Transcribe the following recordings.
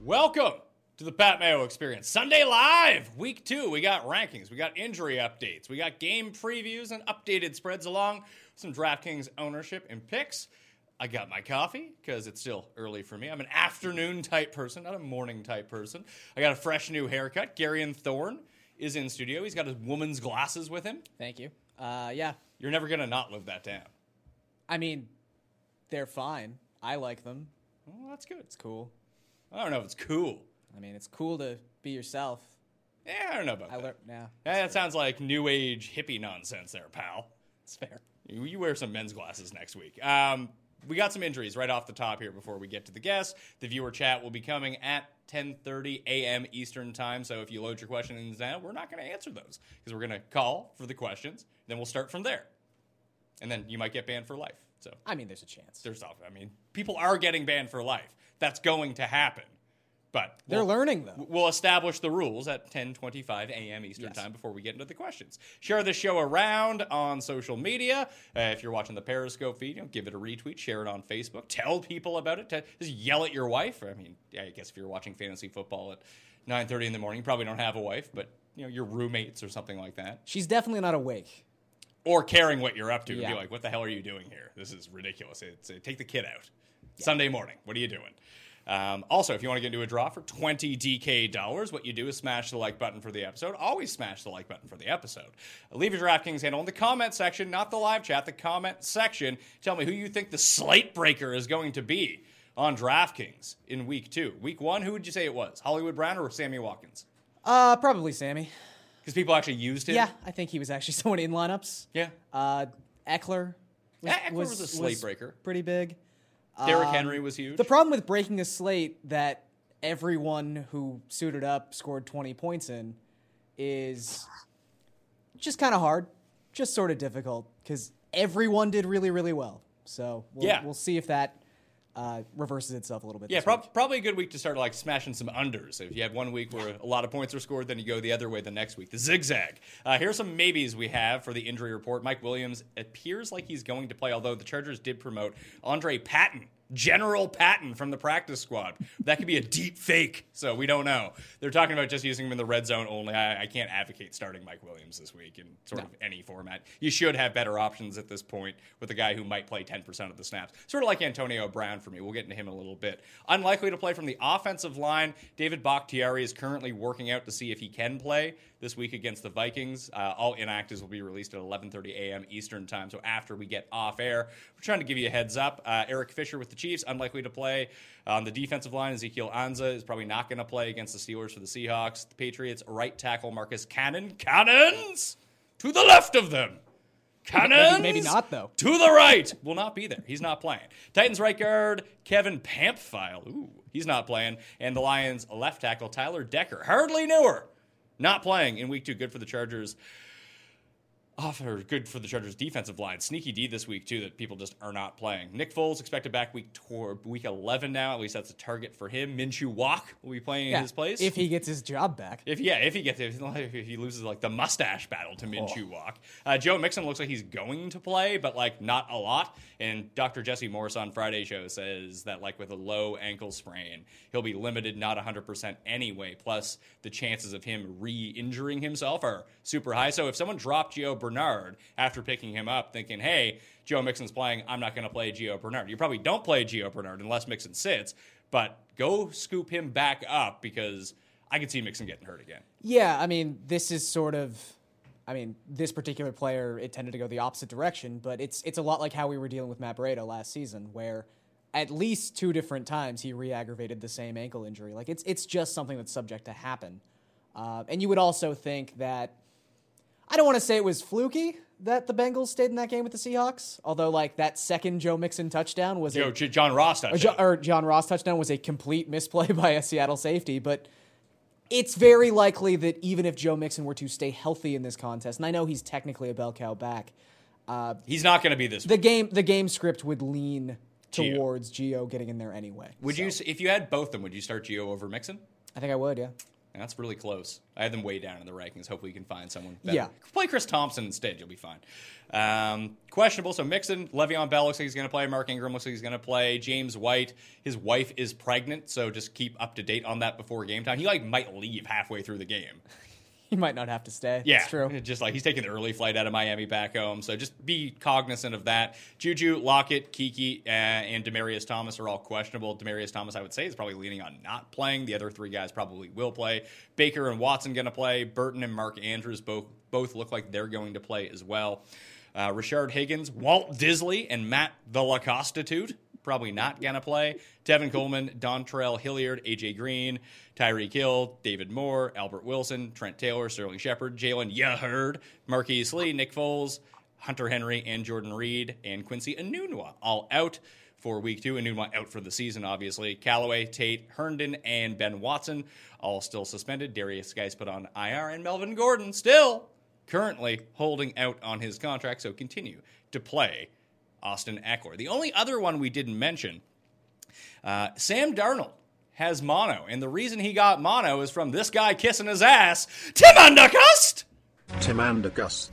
Welcome to the Pat Mayo Experience. Sunday Live, Week 2. We got rankings, we got injury updates, we got game previews and updated spreads along with some DraftKings ownership and picks. I got my coffee because it's still early for me. I'm an afternoon type person, not a morning type person. I got a fresh new haircut. Garion Thorne is in studio. He's got his woman's glasses with him. Thank you. Yeah. You're never going to not live that down. I mean, they're fine. I like them. Well, that's good. It's cool. I don't know if it's cool. I mean, it's cool to be yourself. Yeah, I don't know about that. That sounds like new age hippie nonsense there, pal. It's fair. You wear some men's glasses next week. We got some injuries right off the top here before we get to the guests. The viewer chat will be coming at 10:30 a.m. Eastern time, so if you load your questions now, we're not going to answer those because we're going to call for the questions, then we'll start from there. And then you might get banned for life. So I mean, there's a chance. People are getting banned for life. That's going to happen. But they're learning, though. We'll establish the rules at 10:25 a.m. Eastern time before we get into the questions. Share the show around on social media. If you're watching the Periscope feed, give it a retweet. Share it on Facebook. Tell people about it. Just yell at your wife. I mean, I guess if you're watching fantasy football at 9:30 in the morning, you probably don't have a wife, but your roommates or something like that. She's definitely not awake. Or caring what you're up to. Yeah. Be like, what the hell are you doing here? This is ridiculous. Take the kid out. Yeah. Sunday morning. What are you doing? Also, if you want to get into a draw for $20 DK, what you do is smash the like button for the episode. Always smash the like button for the episode. Leave your DraftKings handle in the comment section, not the live chat, the comment section. Tell me who you think the slate breaker is going to be on DraftKings in Week 2. Week 1, who would you say it was? Hollywood Brown or Sammy Watkins? Probably Sammy. Because people actually used him? Yeah, I think he was actually someone in lineups. Yeah. Ekeler. Ekeler was a slate breaker. Pretty big. Derrick Henry was huge. The problem with breaking a slate that everyone who suited up scored 20 points in is just kind of hard, just sort of difficult, because everyone did really, really well. So we'll see if that reverses itself a little bit. Yeah, probably a good week to start like smashing some unders. If you have one week where a lot of points are scored, then you go the other way the next week. The zigzag. Here's some maybes we have for the injury report. Mike Williams appears like he's going to play, although the Chargers did promote Andre Patton, General Patton, from the practice squad. That could be a deep fake, so we don't know. They're talking about just using him in the red zone only. I can't advocate starting Mike Williams this week in sort of any format. You should have better options at this point with a guy who might play 10% of the snaps. Sort of like Antonio Brown for me. We'll get into him in a little bit. Unlikely to play from the offensive line. David Bakhtiari is currently working out to see if he can play this week against the Vikings. All inactives will be released at 11:30 a.m. Eastern time, so after we get off air. We're trying to give you a heads up. Eric Fisher with the Chiefs, unlikely to play. On the defensive line, Ezekiel Anza is probably not going to play against the Steelers for the Seahawks. The Patriots, right tackle Marcus Cannon. Cannons to the left of them. Cannons? Maybe not, though. To the right. Will not be there. He's not playing. Titans right guard, Kevin Pampfile. Ooh, he's not playing. And the Lions left tackle, Tyler Decker. Hardly knew her. Not playing in week 2. Good for the Chargers. Good for the Chargers defensive line. Sneaky D this week, too, that people just are not playing. Nick Foles expected back week 11 now. At least that's a target for him. Minshew Wok will be playing in his place. If he gets his job back. If he loses, the mustache battle to Minshew Wok. Joe Mixon looks like he's going to play, but, not a lot. And Dr. Jesse Morris on Friday show says that, with a low ankle sprain, he'll be limited, not 100% anyway. Plus, the chances of him re-injuring himself are super high. So if someone dropped Gio Bernard after picking him up, thinking, hey, Joe Mixon's playing, I'm not going to play Gio Bernard. You probably don't play Gio Bernard unless Mixon sits, but go scoop him back up because I could see Mixon getting hurt again. Yeah, this particular player, it tended to go the opposite direction, but it's a lot like how we were dealing with Matt Breida last season, where at least 2 different times he re-aggravated the same ankle injury. It's just something that's subject to happen. And you would also think that, I don't want to say it was fluky that the Bengals stayed in that game with the Seahawks, although that second Joe Mixon touchdown was John Ross touchdown was a complete misplay by a Seattle safety, but it's very likely that even if Joe Mixon were to stay healthy in this contest, and I know he's technically a bell cow back, he's not going to be this. The game script would lean towards Gio getting in there anyway. Would you, if you had both of them, would you start Gio over Mixon? I think I would, yeah. And that's really close. I have them way down in the rankings. Hopefully you can find someone better. Yeah. Play Chris Thompson instead. You'll be fine. Questionable. So Mixon, Le'Veon Bell looks like he's going to play. Mark Ingram looks like he's going to play. James White, his wife is pregnant, so just keep up to date on that before game time. He might leave halfway through the game. He might not have to stay. Yeah. That's true. Just he's taking the early flight out of Miami back home, so just be cognizant of that. Juju, Lockett, Keke, and Demarius Thomas are all questionable. Demarius Thomas, I would say, is probably leaning on not playing. The other 3 guys probably will play. Baker and Watson going to play. Burton and Mark Andrews both look like they're going to play as well. Rashard Higgins, Walt Disley, and Matt the Lacostitute. Probably not going to play. Tevin Coleman, Dontrell Hilliard, A.J. Green, Tyreek Hill, David Moore, Albert Wilson, Trent Taylor, Sterling Shepard, Jalen Yahurd, Marquise Lee, Nick Foles, Hunter Henry, and Jordan Reed, and Quincy Enunwa all out for week 2. Enunwa out for the season, obviously. Callaway, Tate, Herndon, and Ben Watson all still suspended. Darius Geis put on IR, and Melvin Gordon still currently holding out on his contract, so continue to play Austin Ekeler. The only other one we didn't mention, Sam Darnold has mono, and the reason he got mono is from this guy kissing his ass, Tim Andergust! Tim Andergust.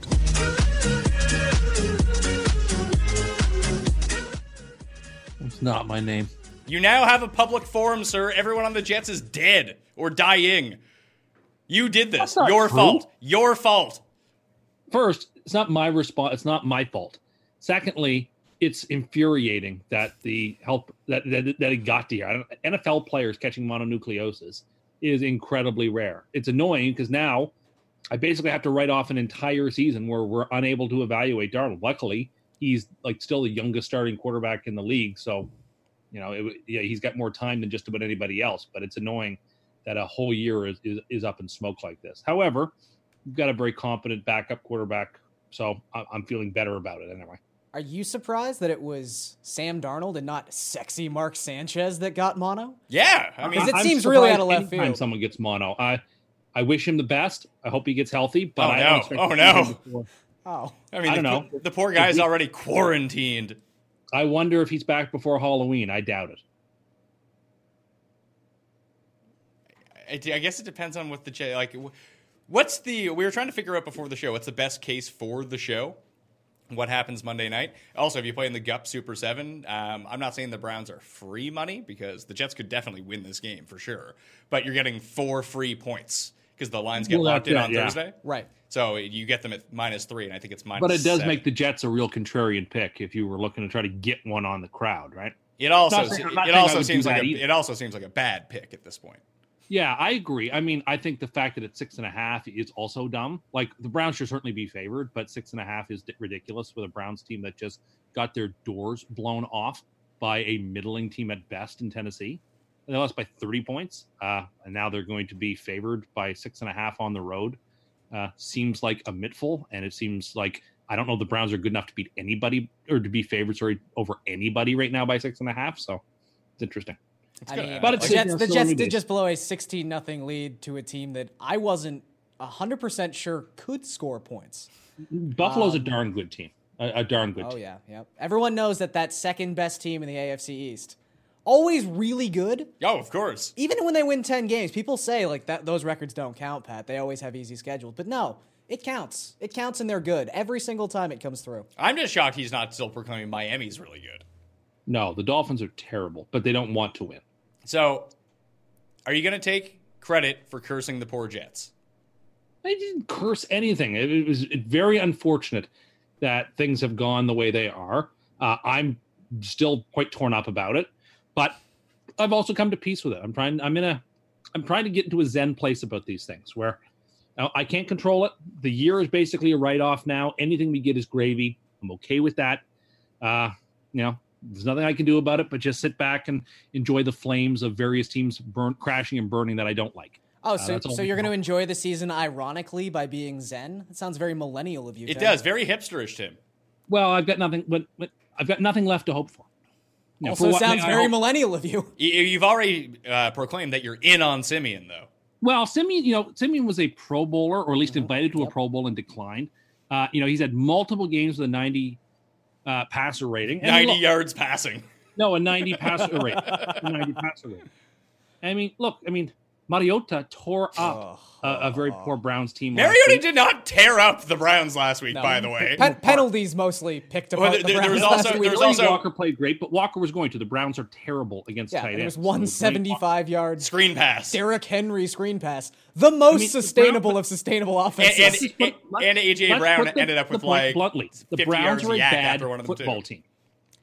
It's not my name. You now have a public forum, sir. Everyone on the Jets is dead or dying. You did this. Your fault. First, it's not my response. It's not my fault. Secondly, it's infuriating that the help that it got to here. NFL players catching mononucleosis is incredibly rare. It's annoying because now I basically have to write off an entire season where we're unable to evaluate Darnold. Luckily, he's still the youngest starting quarterback in the league, so he's got more time than just about anybody else. But it's annoying that a whole year is up in smoke like this. However, you've got a very competent backup quarterback, so I'm feeling better about it anyway. Are you surprised that it was Sam Darnold and not sexy Mark Sanchez that got mono? Yeah. It seems really out of left field. Anytime someone gets mono, I wish him the best. I hope he gets healthy, but I don't know. The poor guy's already quarantined. I wonder if he's back before Halloween. I doubt it. I guess it depends on what the we were trying to figure out before the show, what's the best case for the show? What happens Monday night? Also, if you play in the Gup Super 7, I'm not saying the Browns are free money because the Jets could definitely win this game for sure. But you're getting 4 free points because the lines get locked in on Thursday. Right. So you get them at -3, and I think it's -7. But it does make the Jets a real contrarian pick if you were looking to try to get one on the crowd, right? It also seems like a bad pick at this point. Yeah, I agree. I think the fact that it's 6.5 is also dumb. The Browns should certainly be favored, but 6.5 is ridiculous with a Browns team that just got their doors blown off by a middling team at best in Tennessee. They lost by 30 points, and now they're going to be favored by 6.5 on the road. Seems like a mitful, and it seems like I don't know if the Browns are good enough to beat anybody or to be favorites or over anybody right now by 6.5. So it's interesting. It's but it's the Jets did just blow a 16-0 lead to a team that I wasn't 100% sure could score points. Buffalo's a darn good team. A darn good team. Oh, yeah. Yep. Everyone knows that that second best team in the AFC East. Always really good. Oh, of course. Even when they win 10 games, people say like that those records don't count, Pat. They always have easy schedules. But no, it counts. It counts and they're good. Every single time it comes through. I'm just shocked he's not still proclaiming Miami's really good. No, the Dolphins are terrible, but they don't want to win. So, are you going to take credit for cursing the poor Jets? I didn't curse anything. It was very unfortunate that things have gone the way they are. I'm still quite torn up about it, but I've also come to peace with it. I'm trying to get into a Zen place about these things where I can't control it. The year is basically a write-off now. Anything we get is gravy. I'm okay with that. There's nothing I can do about it, but just sit back and enjoy the flames of various teams crashing and burning that I don't like. Oh, so you're going to enjoy the season ironically by being zen? That sounds very millennial of you. It does, very hipsterish, Tim. Well, I've got nothing left to hope for. No, also, sounds very millennial of you. You've already proclaimed that you're in on Simeon, though. Well, Simeon was a Pro Bowler, or at least invited to a Pro Bowl and declined. He's had multiple games with a 90 passer rating, 90 yards passing. No, a 90 passer rating. I mean, Mariota tore up a very poor Browns team. Mariota did not tear up the Browns last week, by the way. Penalties mostly picked up the Browns. There was also Walker played great, but Walker was going to. The Browns are terrible against tight ends. It was 175-yard screen pass. Derrick Henry screen pass. The most sustainable of sustainable offenses. And A.J. Brown ended up with like 50 yards after one of them, too. The Browns are a bad football team.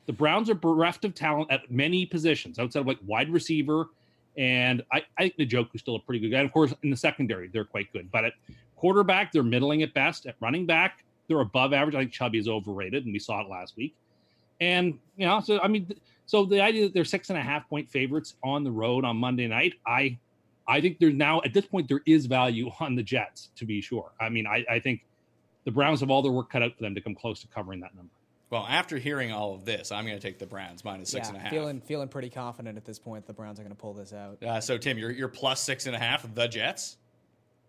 The Browns are bereft of talent at many positions, outside of like wide receiver. And I think Njoku's still a pretty good guy. And of course, in the secondary, they're quite good. But at quarterback, they're middling at best. At running back, they're above average. I think Chubb is overrated, and we saw it last week. And, so the idea that they're 6.5-point favorites on the road on Monday night, I think there's now, at this point, there is value on the Jets, to be sure. I mean, I think the Browns have all their work cut out for them to come close to covering that number. Well, after hearing all of this, I'm going to take the Browns minus 6.5. Feeling pretty confident at this point. The Browns are going to pull this out. So, Tim, you're plus 6.5 the Jets.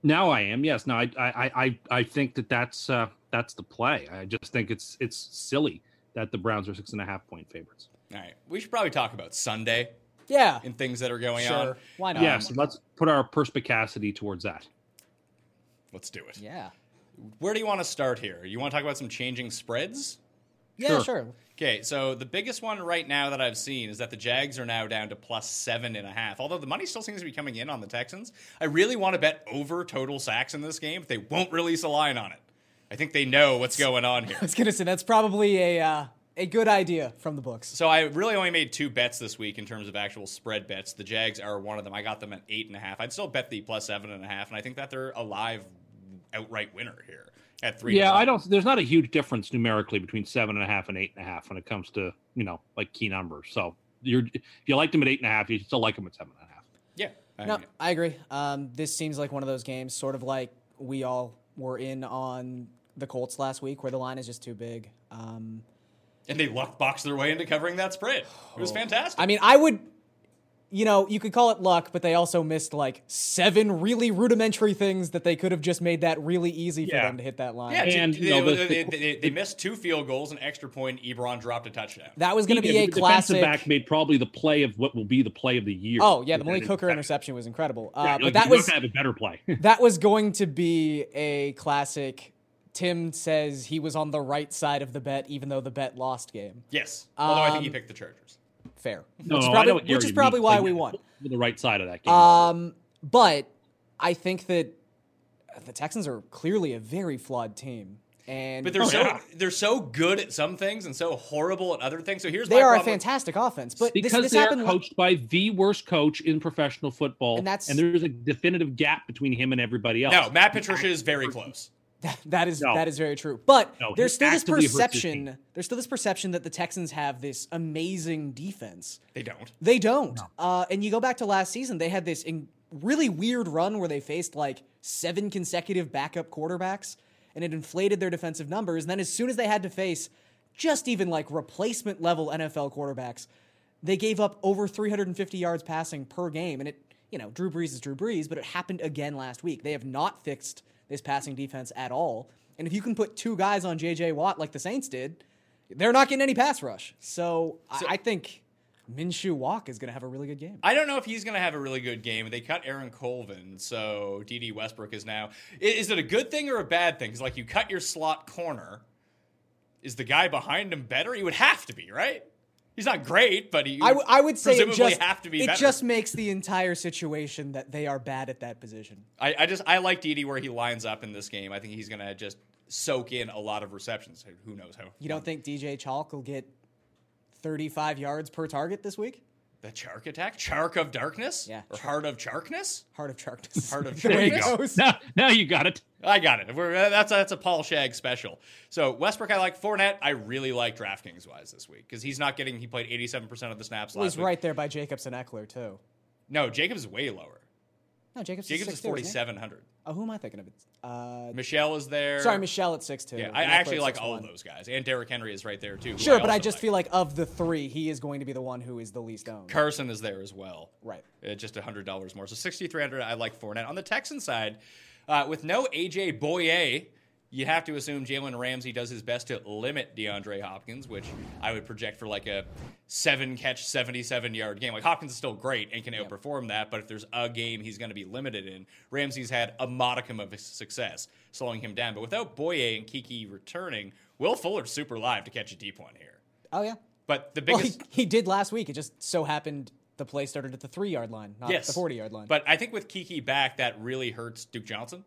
Now I am. Yes. No, I think that's the play. I just think it's silly that the Browns are 6.5-point favorites. All right, we should probably talk about Sunday. Yeah, and things that are going on. Why not? Yeah, so let's put our perspicacity towards that. Let's do it. Yeah. Where do you want to start here? You want to talk about some changing spreads? Yeah, sure. Okay, so the biggest one right now that I've seen is that the Jags are now down to plus 7.5, although the money still seems to be coming in on the Texans. I really want to bet over total sacks in this game, but they won't release a line on it. I think they know what's going on here. I was going to say, that's probably a good idea from the books. So I really only made two bets this week in terms of actual spread bets. The Jags are one of them. I got them at 8.5. I'd still bet the plus 7.5, and I think that they're a live outright winner here. At 3. Yeah, there's not a huge difference numerically between 7.5 and 8.5 when it comes to, key numbers. So if you liked them at 8.5, you still like them at 7.5. Yeah. I agree. This seems like one of those games, sort of like we all were in on the Colts last week, where the line is just too big. And they luck boxed their way into covering that spread. It was fantastic. I mean, I would... you could call it luck, but they also missed like 7 really rudimentary things that they could have just made that really easy for them to hit that line. Yeah, and they missed 2 field goals, an extra point. Ebron dropped a touchdown. That was going to be a classic. The defensive back made probably the play of what will be the play of the year. Oh yeah, the Malik Hooker interception was incredible. But that was have a better play. That was going to be a classic. Tim says he was on the right side of the bet, even though the bet lost game. Yes, although I think he picked the Chargers. Fair. Which is probably why we won. The right side of that game. But I think that the Texans are clearly a very flawed team. They're so good at some things and so horrible at other things. So here's they are a fantastic offense, but because they're coached by the worst coach in professional football, and there's a definitive gap between him and everybody else. No, Matt Patricia is very close. That is very true. But there's still this perception that the Texans have this amazing defense. They don't. No. And you go back to last season, they had this really weird run where they faced like 7 consecutive backup quarterbacks. and it inflated their defensive numbers. And then as soon as they had to face just even like replacement level NFL quarterbacks, they gave up over 350 yards passing per game. And it, you know, Drew Brees is Drew Brees, but it happened again last week. They have not fixed this passing defense at all. And if you can put two guys on J.J. Watt like the Saints did, they're not getting any pass rush. So I think Minshew Wok is going to have a really good game. I don't know if he's going to have a really good game. They cut Aaron Colvin, so D.D. Westbrook is now... Is it a good thing or a bad thing? Because, like, you cut your slot corner. Is the guy behind him better? He would have to be, right? He's not great, but he I would say presumably it just, have to be better. It just makes the entire situation that they are bad at that position. I like D.D. where he lines up in this game. I think he's going to just... soak in a lot of receptions. Who knows how? You don't think DJ Chalk will get 35 yards per target this week? The Chark attack? Chark of darkness? Yeah. Or heart of Charkness? Heart of Charkness. Heart of Charkness. There you go. Now you got it. I got it. That's a Paul Shag special. So Westbrook, I like. Fournette, I really like DraftKings wise this week because he's not getting. He played 87% of the snaps last week. He's right there by Jacobs and Ekeler too. No, Jacobs is way lower. No, Jacobs is 4,700. Oh, who am I thinking of? Michelle is there. Sorry, Michelle at 6'2". Yeah, I actually like all of those guys. And Derrick Henry is right there, too. Sure, but I just feel like of the three, he is going to be the one who is the least owned. Carson is there as well. Right. Just $100 more. So 6,300, I like Fournette. On the Texan side, with no A.J. Boye, you have to assume Jalen Ramsey does his best to limit DeAndre Hopkins, which I would project for like a 7-catch, 77-yard game. Like Hopkins is still great and can outperform that, but if there's a game he's going to be limited in, Ramsey's had a modicum of success slowing him down. But without Boye and Keke returning, Will Fuller's super live to catch a deep one here. Oh, yeah. But the biggest... Well, he did last week. It just so happened... The play started at the 3-yard line, not the 40-yard line. But I think with Keke back, that really hurts Duke Johnson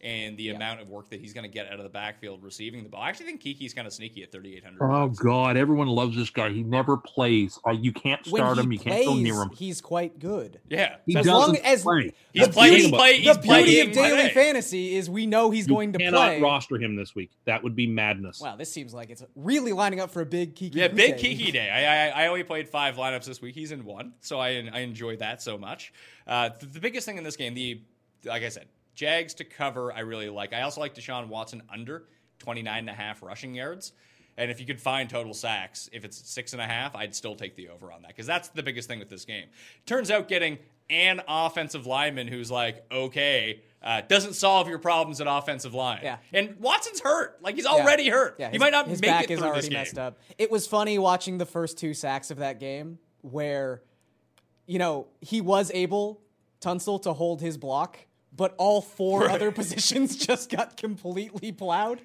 and the amount of work that he's going to get out of the backfield receiving the ball. I actually think Kiki's kind of sneaky at 3,800. Oh, God. Everyone loves this guy. He never plays. You can't start him. You can't go near him. He's quite good. Yeah. He doesn't play. The beauty of daily fantasy is we know he's going to play. You cannot roster him this week. That would be madness. Wow, this seems like it's really lining up for a big Keke day. Yeah, big Keke day. I only played 5 lineups this week. He's in one, so I enjoy that so much. The biggest thing in this game, like I said, Jags to cover, I really like. I also like Deshaun Watson under 29.5 rushing yards. And if you could find total sacks, if it's 6.5, I'd still take the over on that because that's the biggest thing with this game. Turns out getting an offensive lineman who's like, okay, doesn't solve your problems at offensive line. Yeah. And Watson's hurt. Like, he's already hurt. Yeah, he might not make it through this game. His back is already messed up. It was funny watching the first 2 sacks of that game where, you know, he was able, Tunsil, to hold his block. But all 4 other positions just got completely plowed.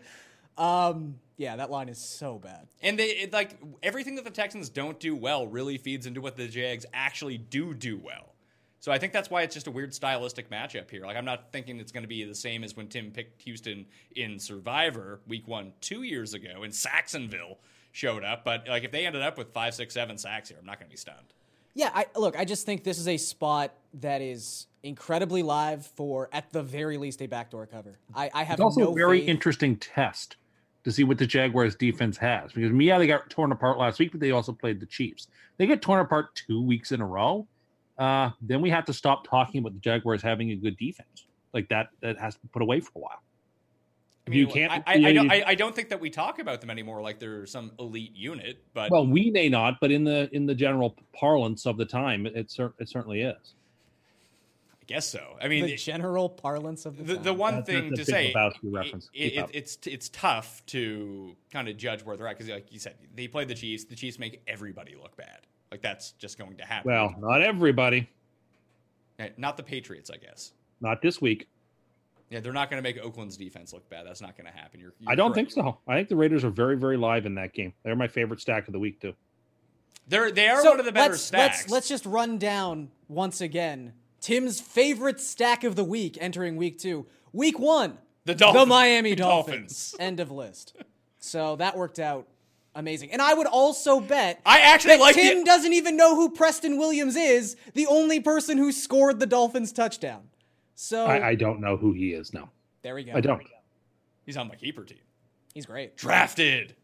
That line is so bad. And like everything that the Texans don't do well really feeds into what the Jags actually do well. So I think that's why it's just a weird stylistic matchup here. Like I'm not thinking it's going to be the same as when Tim picked Houston in Survivor Week 1 2 years ago, and Saxonville showed up. But like if they ended up with 5, 6, 7 sacks here, I'm not going to be stunned. Yeah, I just think this is a spot that is incredibly live for, at the very least, a backdoor cover. It's also a very interesting test to see what the Jaguars defense has. Because, they got torn apart last week, but they also played the Chiefs. They get torn apart 2 weeks in a row. Then we have to stop talking about the Jaguars having a good defense. Like, that has to be put away for a while. I don't think that we talk about them anymore like they're some elite unit. But well, we may not, but in the general parlance of the time, it certainly is. I guess so. I mean, the general parlance of the time. The one thing to say, it's tough to kind of judge where they're at because, like you said, they play the Chiefs. The Chiefs make everybody look bad. Like that's just going to happen. Well, not everybody. Not the Patriots, I guess. Not this week. Yeah, they're not going to make Oakland's defense look bad. That's not going to happen. I don't think so. I think the Raiders are very, very live in that game. They're my favorite stack of the week, too. They are one of the better stacks. Let's just run down once again Tim's favorite stack of the week entering week 2. Week 1, the Miami Dolphins. End of list. So that worked out amazing. And I would also bet Tim doesn't even know who Preston Williams is, the only person who scored the Dolphins touchdown. So I don't know who he is now. There we go. I don't. He's on my keeper team. He's great. Drafted.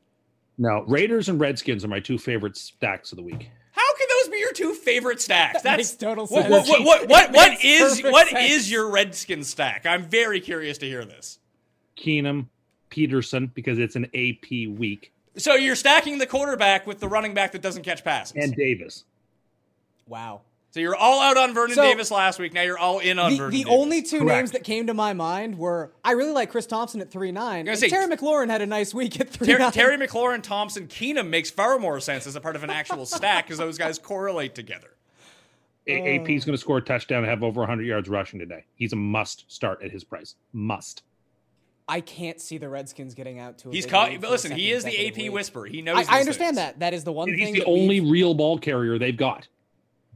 No, Raiders and Redskins are my 2 favorite stacks of the week. How can those be your 2 favorite stacks? That makes total sense. What is your Redskins stack? I'm very curious to hear this. Keenum, Peterson because it's an AP week. So you're stacking the quarterback with the running back that doesn't catch passes. And Davis. Wow. So you're all out on Vernon Davis last week. Now you're all in on Vernon Davis. The only two names that came to my mind were, I really like Chris Thompson at 3.9. And Terry McLaurin had a nice week at 3.9. Terry McLaurin, Thompson, Keenum makes far more sense as a part of an actual stack because those guys correlate together. AP's going to score a touchdown and have over 100 yards rushing today. He's a must start at his price. Must. I can't see the Redskins getting out to a But listen, he is the AP whisperer. He knows I understand that. That is the one thing. He's the only real ball carrier they've got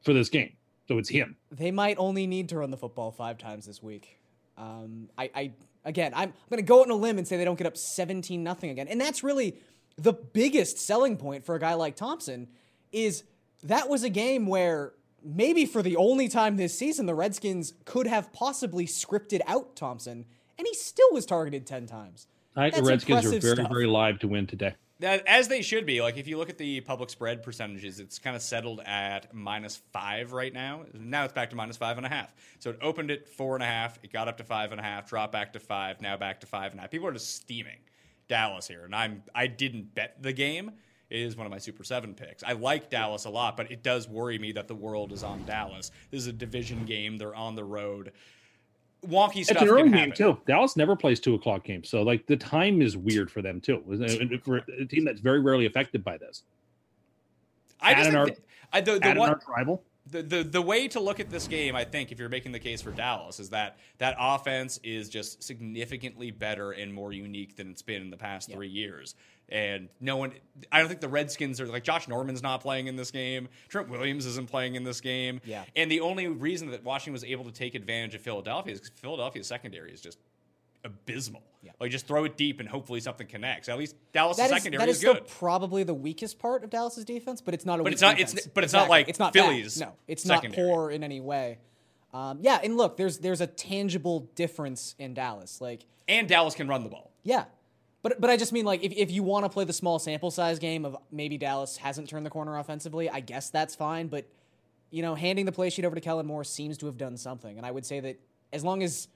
for this game. So it's him. They might only need to run the football 5 times this week. I'm going to go out on a limb and say they don't get up 17-0 again. And that's really the biggest selling point for a guy like Thompson is that was a game where maybe for the only time this season, the Redskins could have possibly scripted out Thompson, and he still was targeted 10 times. I think the Redskins are very, very live to win today. That, as they should be. Like, if you look at the public spread percentages, it's kind of settled at -5 right now. Now it's back to -5.5. So it opened at 4.5. It got up to 5.5, dropped back to 5, now back to 5.5. People are just steaming Dallas here. And I didn't bet the game. It is one of my Super 7 picks. I like Dallas a lot, but it does worry me that the world is on Dallas. This is a division game. They're on the road. Wonky stuff. It's an early game too. Dallas never plays 2:00 games, so like the time is weird for them too. For a team that's very rarely affected by this. The way to look at this game, I think, if you're making the case for Dallas, is that offense is just significantly better and more unique than it's been in the past 3 years. And I don't think the Redskins are like Josh Norman's not playing in this game. Trent Williams isn't playing in this game. Yeah. And the only reason that Washington was able to take advantage of Philadelphia is because Philadelphia's secondary is just abysmal. Yeah. Like just throw it deep and hopefully something connects. At least Dallas' secondary is good. That is still probably the weakest part of Dallas' defense, but it's not a weak defense. It's not Philly's secondary. No, it's secondary. Not poor in any way. And look, there's a tangible difference in Dallas. And Dallas can run the ball. Yeah. But I just mean, like, if you want to play the small sample size game of maybe Dallas hasn't turned the corner offensively, I guess that's fine. But, handing the play sheet over to Kellen Moore seems to have done something. And I would say that as long as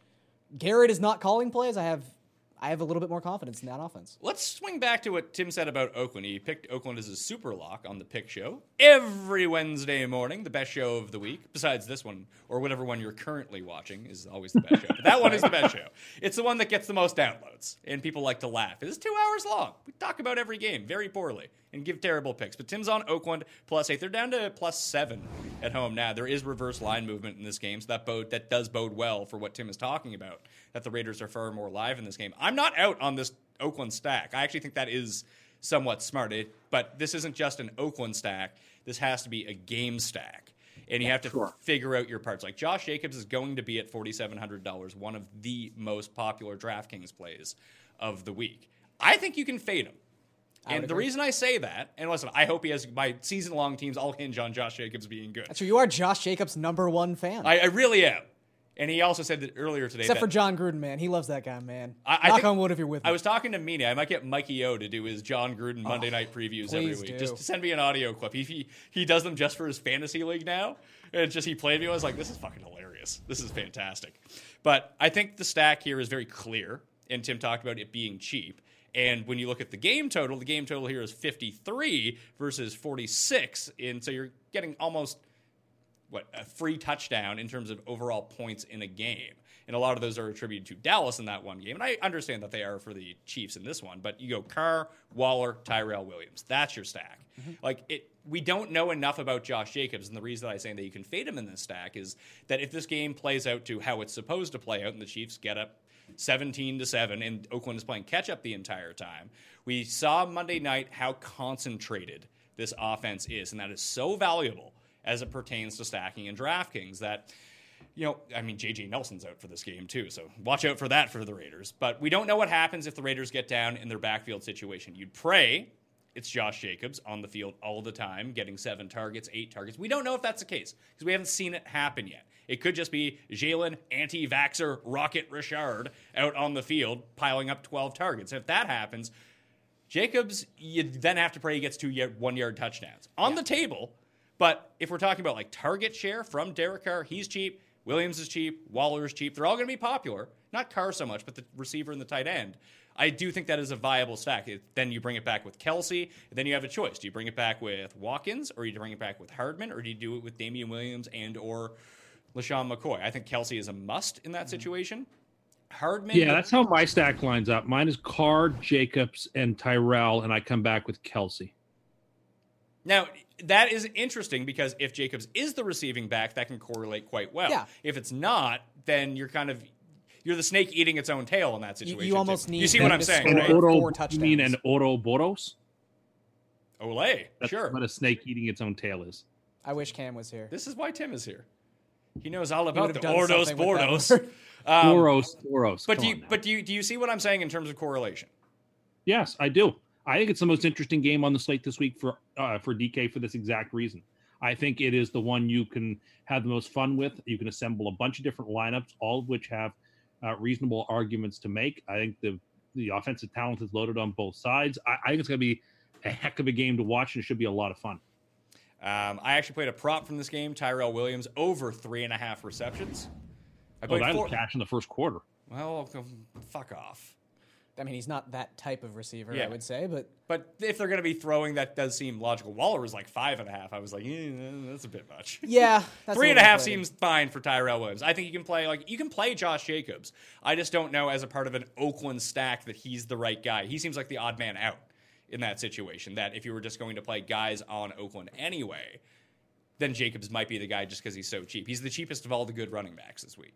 Garrett is not calling plays, I have a little bit more confidence in that offense. Let's swing back to what Tim said about Oakland. He picked Oakland as a super lock on the pick show every Wednesday morning, the best show of the week, besides this one or whatever one you're currently watching is always the best show. But that one is the best show. It's the one that gets the most downloads, and people like to laugh. It's 2 hours long. We talk about every game very poorly and give terrible picks. But Tim's on Oakland +8. They're down to +7 at home now. There is reverse line movement in this game, so that does bode well for what Tim is talking about, that the Raiders are far more live in this game. I'm not out on this Oakland stack. I actually think that is somewhat smart. But this isn't just an Oakland stack. This has to be a game stack. And you have to figure out your parts. Like Josh Jacobs is going to be at $4,700, one of the most popular DraftKings plays of the week. I think you can fade him. And the reason I say that, and listen, I hope he has my season-long teams all hinge on Josh Jacobs being good. So you are Josh Jacobs' number one fan. I really am. And he also said that earlier today. Except for John Gruden, man. He loves that guy, man. Knock on wood if you're with me. I was talking to Mina. I might get Mikey O to do his John Gruden Monday night previews every week. Do. Just send me an audio clip. He does them just for his fantasy league now. And it's just he played me. I was like, this is fucking hilarious. This is fantastic. But I think the stack here is very clear. And Tim talked about it being cheap. And when you look at the game total here is 53 versus 46. And so you're getting almost a free touchdown in terms of overall points in a game. And a lot of those are attributed to Dallas in that one game. And I understand that they are for the Chiefs in this one. But you go Carr, Waller, Tyrell Williams. That's your stack. Mm-hmm. We don't know enough about Josh Jacobs. And the reason that I'm saying that you can fade him in this stack is that if this game plays out to how it's supposed to play out and the Chiefs get up 17-7 and Oakland is playing catch-up the entire time, we saw Monday night how concentrated this offense is. And that is so valuable as it pertains to stacking and DraftKings that, J.J. Nelson's out for this game too, so watch out for that for the Raiders. But we don't know what happens if the Raiders get down in their backfield situation. You'd pray it's Josh Jacobs on the field all the time, getting 7 targets, 8 targets. We don't know if that's the case because we haven't seen it happen yet. It could just be Jalen, anti-vaxxer, Rocket Richard out on the field piling up 12 targets. If that happens, Jacobs, you then have to pray he gets 2 1-yard touchdowns. On the table. But if we're talking about, target share from Derek Carr, he's cheap. Williams is cheap. Waller is cheap. They're all going to be popular. Not Carr so much, but the receiver and the tight end. I do think that is a viable stack. Then you bring it back with Kelsey, and then you have a choice. Do you bring it back with Watkins, or do you bring it back with Hardman, or do you do it with Damian Williams and or LaShawn McCoy? I think Kelsey is a must in that situation. Hardman. Yeah, that's how my stack lines up. Mine is Carr, Jacobs, and Tyrell, and I come back with Kelsey. Now, that is interesting because if Jacobs is the receiving back, that can correlate quite well. Yeah. If it's not, then you're kind of... You're the snake eating its own tail in that situation. You almost need... You see what I'm saying, right? Four touchdowns. You mean an Ouroboros? Olay, that's sure. That's what a snake eating its own tail is. I wish Cam was here. This is why Tim is here. He knows all about the Ouroboros. Ouroboros. But do you see what I'm saying in terms of correlation? Yes, I do. I think it's the most interesting game on the slate this week for DK for this exact reason. I think it is the one you can have the most fun with. You can assemble a bunch of different lineups, all of which have reasonable arguments to make. I think the offensive talent is loaded on both sides. I think it's going to be a heck of a game to watch, and it should be a lot of fun. I actually played a prop from this game, Tyrell Williams, over 3.5 receptions. I was cash in the first quarter. Well, fuck off. I mean, he's not that type of receiver, yeah. I would say, but if they're going to be throwing, that does seem logical. Waller was like 5.5. I was like, that's a bit much. Yeah, that's 3.5 seems fine for Tyrell Williams. I think you can play Josh Jacobs. I just don't know as a part of an Oakland stack that he's the right guy. He seems like the odd man out in that situation. That if you were just going to play guys on Oakland anyway, then Jacobs might be the guy just because he's so cheap. He's the cheapest of all the good running backs this week.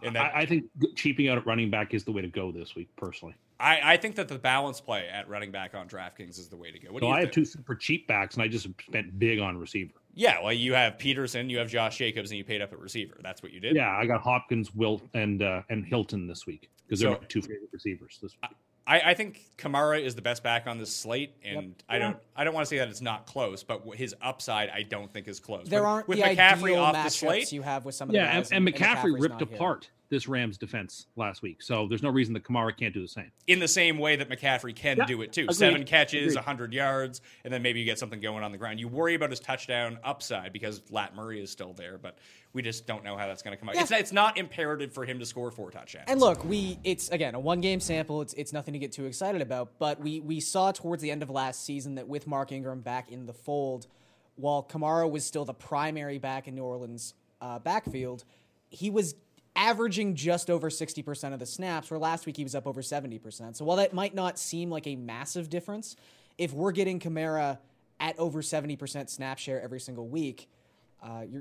And I think cheaping out at running back is the way to go this week, personally. I think that the balance play at running back on DraftKings is the way to go. I have two super cheap backs, and I just spent big on receiver. Yeah, well, you have Peterson, you have Josh Jacobs, and you paid up at receiver. That's what you did. Yeah, I got Hopkins, Wilt, and Hilton this week because they're my two favorite receivers this week. I think Kamara is the best back on this slate, and yep. I don't want to say that it's not close, but his upside I don't think is close. There aren't with the McCaffrey ideal off the slate you have with some of the guys, and McCaffrey ripped apart this Rams defense last week, so there's no reason that Kamara can't do the same. In the same way that McCaffrey can do it too, agreed. 7 catches, 100 yards, and then maybe you get something going on the ground. You worry about his touchdown upside because Lat Murray is still there, but we just don't know how that's going to come out. Yeah. It's not imperative for him to score 4 touchdowns. And look, it's again a 1-game sample. It's nothing to get too excited about, but we saw towards the end of last season that with Mark Ingram back in the fold, while Kamara was still the primary back in New Orleans backfield, he was averaging just over 60% of the snaps, where last week he was up over 70%. So while that might not seem like a massive difference, if we're getting Kamara at over 70% snap share every single week,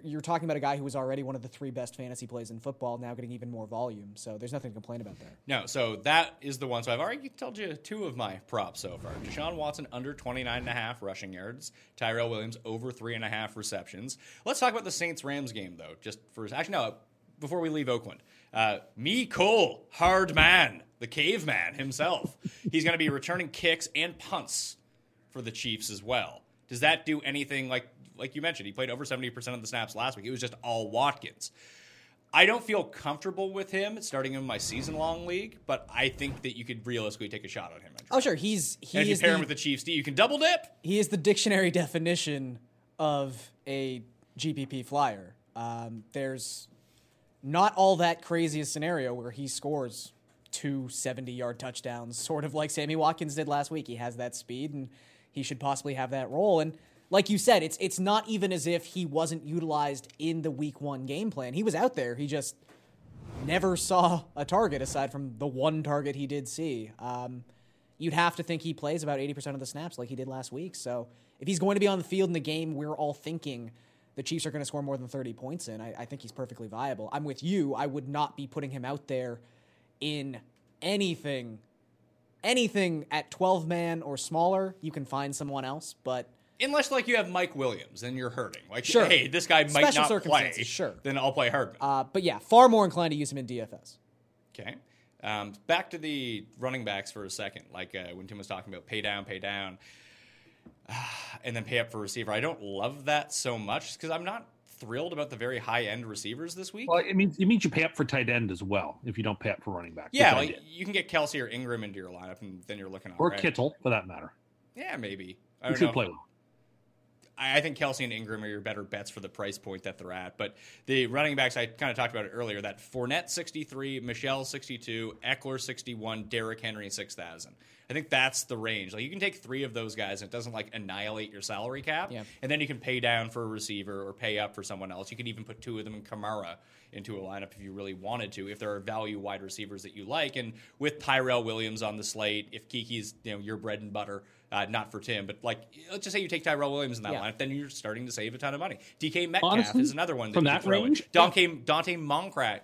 you're talking about a guy who was already one of the 3 best fantasy plays in football, now getting even more volume. So there's nothing to complain about there. No, so that is the one. So I've already told you 2 of my props so far. Deshaun Watson under 29.5 rushing yards. Tyrell Williams over 3.5 receptions. Let's talk about the Saints-Rams game, though. Before we leave Oakland. Mecole Hardman, the caveman himself. He's going to be returning kicks and punts for the Chiefs as well. Does that do anything like you mentioned? He played over 70% of the snaps last week. It was just all Watkins. I don't feel comfortable with him starting in my season-long league, but I think that you could realistically take a shot on him. Oh, sure. If you pair him with the Chiefs, you can double dip. He is the dictionary definition of a GPP flyer. There's not all that crazy a scenario where he scores 2 70-yard touchdowns, sort of like Sammy Watkins did last week. He has that speed, and he should possibly have that role. And like you said, it's not even as if he wasn't utilized in the Week 1 game plan. He was out there. He just never saw a target aside from the 1 target he did see. You'd have to think he plays about 80% of the snaps like he did last week. So if he's going to be on the field in the game we're all thinking the Chiefs are going to score more than 30 points in, I think he's perfectly viable. I'm with you. I would not be putting him out there in anything at 12-man or smaller. You can find someone else, but... Unless, like, you have Mike Williams and you're hurting. Like, sure. Hey, this guy might Special not play. Sure. Then I'll play Hardman. But, yeah, far more inclined to use him in DFS. Okay. Back to the running backs for a second. Like, when Tim was talking about pay down, and then pay up for receiver. I don't love that so much because I'm not thrilled about the very high-end receivers this week. Well, it means you pay up for tight end as well if you don't pay up for running back. Yeah, like, you can get Kelsey or Ingram into your lineup, and then you're looking all right. Or Kittle, for that matter. Yeah, maybe. I don't know. Play well. I think Kelsey and Ingram are your better bets for the price point that they're at. But the running backs, I kind of talked about it earlier, that Fournette 63, Michelle 62, Ekeler 61, Derrick Henry 6,000. I think that's the range. Like, you can take three of those guys and it doesn't like annihilate your salary cap. Yeah. And then you can pay down for a receiver or pay up for someone else. You can even put two of them in Kamara into a lineup if you really wanted to, if there are value wide receivers that you like. And with Tyrell Williams on the slate, if Keke's, you know, your bread and butter, not for Tim, but like, let's just say you take Tyrell Williams in that lineup, then you're starting to save a ton of money. DK Metcalf is another one that you can throw in. Dante Moncrief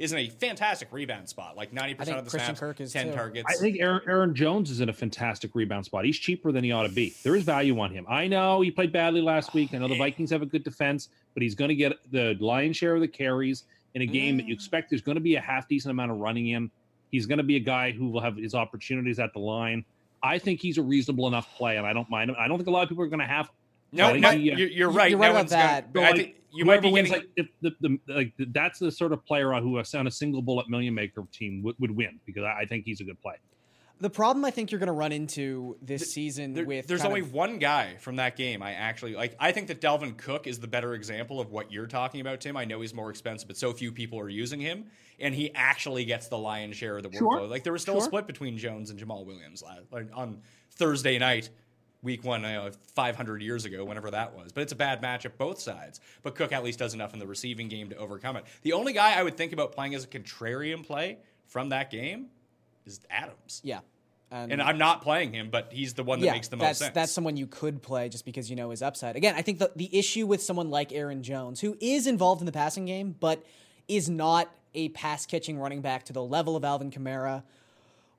is in a fantastic rebound spot. Like 90% of the snaps, 10 targets. I think Aaron Jones is in a fantastic rebound spot. He's cheaper than he ought to be. There is value on him. I know he played badly last week. I know the Vikings have a good defense, but he's going to get the lion's share of the carries in a game that you expect there's going to be a half-decent amount of running in. He's going to be a guy who will have his opportunities at the line. I think he's a reasonable enough play, and I don't mind him. I don't think a lot of people are going to have. You're right. You're right about that. But you might be getting that's the sort of player who on a single bullet million maker team would win, because I think he's a good play. The problem I think you're going to run into this season with there's only one guy from that game I actually like. I think that Dalvin Cook is the better example of what you're talking about, Tim. I know he's more expensive, but so few people are using him, and he actually gets the lion's share of the workload. Like there was still a split between Jones and Jamal Williams on Thursday night. Week one, 500 years ago, whenever that was. But it's a bad matchup both sides. But Cook at least does enough in the receiving game to overcome it. The only guy I would think about playing as a contrarian play from that game is Adams. Yeah. And I'm not playing him, but he's the one that makes the most sense. That's someone you could play just because you know his upside. Again, I think the issue with someone like Aaron Jones, who is involved in the passing game, but is not a pass-catching running back to the level of Alvin Kamara,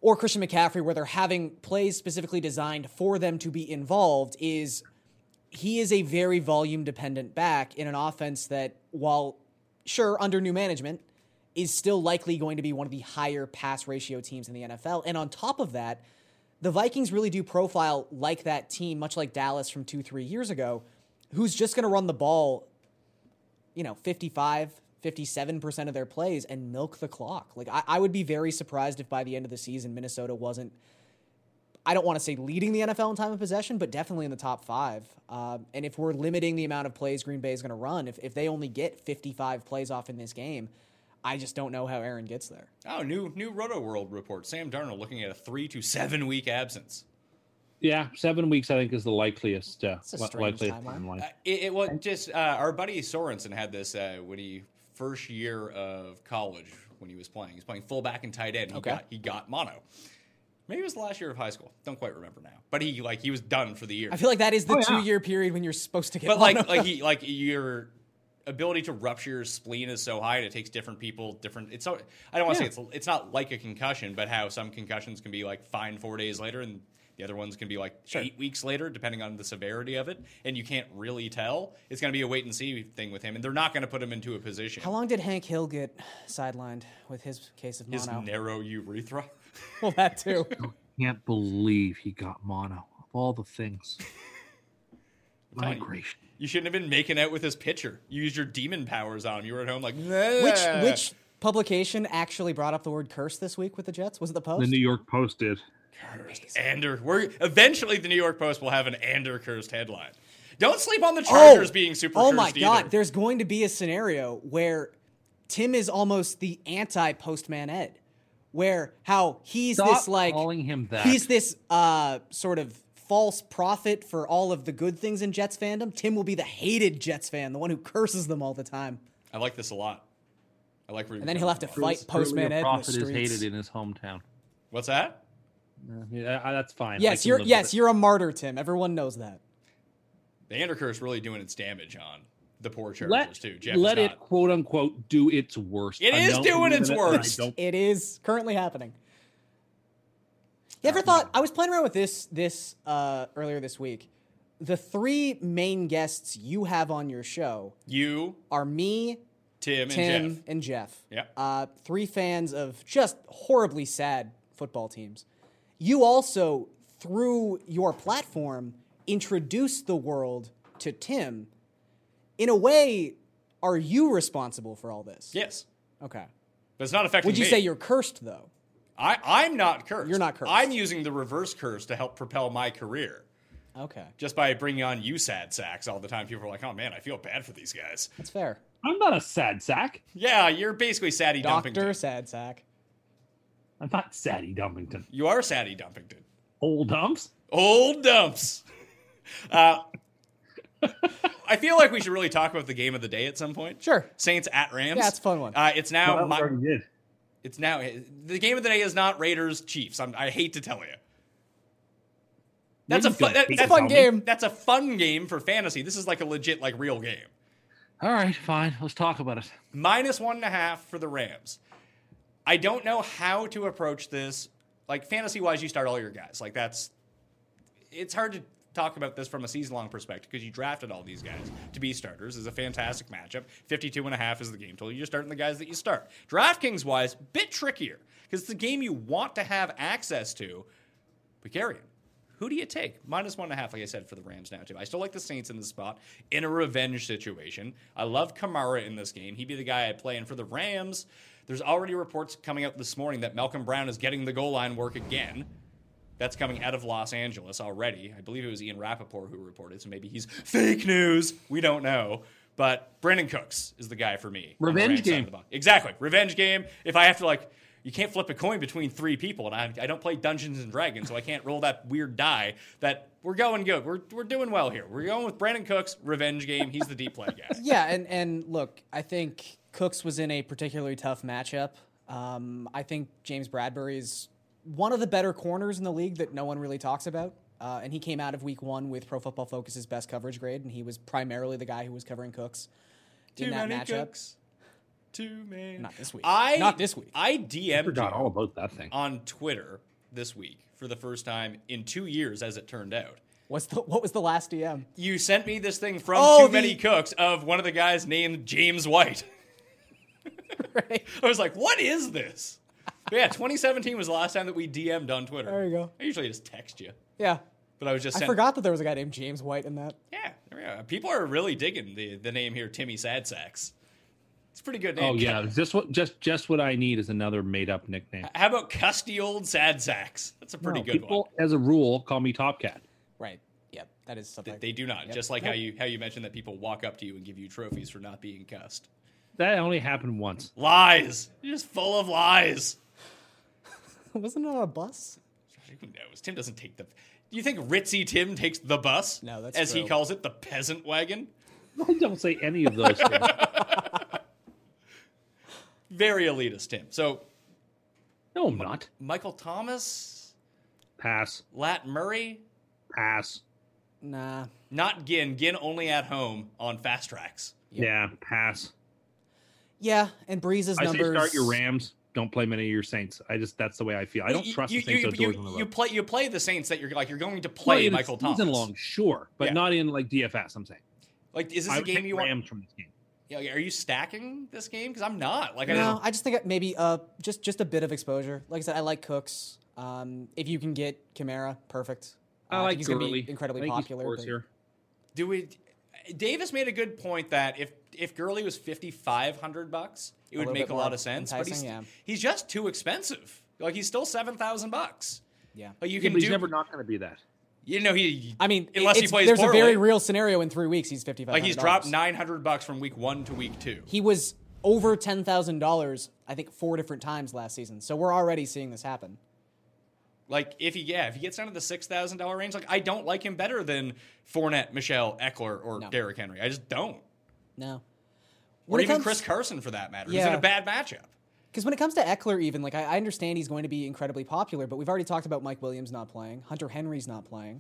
or Christian McCaffrey, where they're having plays specifically designed for them to be involved, he is a very volume-dependent back in an offense that, while sure under new management, is still likely going to be one of the higher pass ratio teams in the NFL. And on top of that, the Vikings really do profile like that team, much like Dallas from 2-3 years ago, who's just going to run the ball, 55, 57% of their plays and milk the clock. Like I would be very surprised if by the end of the season, Minnesota wasn't, I don't want to say leading the NFL in time of possession, but definitely in the top five. And if we're limiting the amount of plays Green Bay is going to run, if they only get 55 plays off in this game, I just don't know how Aaron gets there. Oh, new Roto World report. Sam Darnold looking at a 3 to 7 week absence. Yeah, 7 weeks I think is the likeliest. That's a likeliest timeline. It was just our buddy Sorensen had this when he. First year of college when he was playing fullback and tight end. He got mono. Maybe it was the last year of high school. Don't quite remember now. But he was done for the year. I feel like that is the 2 year period when you're supposed to get mono. But your ability to rupture your spleen is so high, and it takes different people different. It's so I don't want to say it's not like a concussion, but how some concussions can be like fine 4 days later and the other ones can be 8 weeks later, depending on the severity of it, and you can't really tell. It's going to be a wait-and-see thing with him, and they're not going to put him into a position. How long did Hank Hill get sidelined with his case of mono? His narrow urethra? Well, that too. I can't believe he got mono. Of all the things. Migration. You shouldn't have been making out with his pitcher. You used your demon powers on him. You were at home like... Nah. Which publication actually brought up the word curse this week with the Jets? Was it the Post? The New York Post did. Cursed Ander. Eventually, the New York Post will have an Ander cursed headline. Don't sleep on the Chargers being super cursed. Oh my God! Either. There's going to be a scenario where Tim is almost the anti-Postman Ed, where how he's Stop this like calling him that. He's this sort of false prophet for all of the good things in Jets fandom. Tim will be the hated Jets fan, the one who curses them all the time. I like this a lot. I like. And then he'll have to fight Postman Ed. Prophet is hated in his hometown. What's that? Yeah, that's fine. Yes, you're a martyr, Tim. Everyone knows that. The Andercurse really doing its damage on the poor Chargers too. Jeff let it quote unquote do its worst. It is doing its worst. It is currently happening. You ever thought I was playing around with this earlier this week? The three main guests you have on your show, you are me, Tim, and Jeff. Yeah, three fans of just horribly sad football teams. You also, through your platform, introduced the world to Tim. In a way, are you responsible for all this? Yes. Okay. But it's not affecting me. Would you say you're cursed, though? I'm not cursed. You're not cursed. I'm using the reverse curse to help propel my career. Okay. Just by bringing on you sad sacks all the time, people are like, oh, man, I feel bad for these guys. That's fair. I'm not a sad sack. Yeah, you're basically Saddy Dumpington. Dr. Sad Sack. I'm not Saddy Dumpington. You are Saddy Dumpington. Old dumps? Old dumps. I feel like we should really talk about the game of the day at some point. Sure. Saints at Rams. Yeah, it's a fun one. It's now... Well, it's now... The game of the day is not Raiders Chiefs. I hate to tell you. That's a fun game. That's a fun game for fantasy. This is like a legit, like, real game. All right, fine. Let's talk about it. -1.5 for the Rams. I don't know how to approach this. Like, fantasy-wise, you start all your guys. Like, that's... It's hard to talk about this from a season-long perspective because you drafted all these guys to be starters. It's a fantastic matchup. 52.5 is the game total. You're starting the guys that you start. DraftKings-wise, bit trickier because it's a game you want to have access to. But carry it. Who do you take? -1.5, like I said, for the Rams now, too. I still like the Saints in this spot in a revenge situation. I love Kamara in this game. He'd be the guy I'd play. And for the Rams, there's already reports coming out this morning that Malcolm Brown is getting the goal line work again. That's coming out of Los Angeles already. I believe it was Ian Rappaport who reported, so maybe he's fake news. We don't know. But Brandon Cooks is the guy for me. Revenge game. Exactly. Revenge game. If I have to, like... You can't flip a coin between three people, and I don't play Dungeons and Dragons, so I can't roll that weird die that we're going good. We're doing well here. We're going with Brandon Cooks, revenge game. He's the deep play guy. Yeah, and look, I think Cooks was in a particularly tough matchup. I think James Bradbury is one of the better corners in the league that no one really talks about, and he came out of week one with Pro Football Focus's best coverage grade, and he was primarily the guy who was covering Cooks in that matchup. Cooks. Too many. Not this week. I DM'd forgot all about that thing on Twitter this week for the first time in 2 years, as it turned out. What was the last DM? You sent me this thing from Many Cooks of one of the guys named James White. Right. I was like, what is this? But yeah, 2017 was the last time that we DM'd on Twitter. There you go. I usually just text you. Yeah. But I was just forgot that there was a guy named James White in that. Yeah. There we go. People are really digging the name here, Timmy Sadsacks. It's a pretty good name. Oh, yeah. Just what I need is another made-up nickname. How about Custy Old Sad Sacks? That's a pretty good one. People, as a rule, call me Top Cat. Right. Yep. That is something. They do not. Yep. Just like how you mentioned that people walk up to you and give you trophies for not being cussed. That only happened once. Lies. You're just full of lies. Wasn't it on a bus? Who knows? Tim doesn't take the... Do you think Ritzy Tim takes the bus? No, that's As true. He calls it, the peasant wagon? I don't say any of those things. Very elitist, Tim. So, no, I'm not. Michael Thomas? Pass. Lat Murray? Pass. Nah. Not Ginn. Ginn only at home on fast tracks. Yep. Yeah, pass. Yeah, and Breeze's numbers. I say start your Rams. Don't play many of your Saints. that's the way I feel. I don't trust the Saints outdoors on the road. You play the Saints that you're going to play Michael Thomas. Season long, sure, but not in like DFS, I'm saying. Like, is this a game you want? I would take Rams from this game. Are you stacking this game? Because I'm not. I just think maybe just a bit of exposure. Like I said, I like Cooks. If you can get Kamara, perfect. I like Gurley. He's going to be incredibly popular. Here. Davis made a good point that if Gurley was $5,500, it would make a lot of sense. But he's just too expensive. Like he's still $7,000. Yeah, but he's never not going to be that. You know, unless he plays poorly. There's a very real scenario in 3 weeks he's $5,500. Like, he's dropped $900 from week one to week two. He was over $10,000, I think, 4 different times last season. So we're already seeing this happen. Like, if he gets down to the $6,000 range, like, I don't like him better than Fournette, Michelle, Eckler, or Derrick Henry. I just don't. No. Or even Chris Carson, for that matter. Yeah. He's in a bad matchup. Because when it comes to Eckler, even, like, I understand he's going to be incredibly popular, but we've already talked about Mike Williams not playing. Hunter Henry's not playing.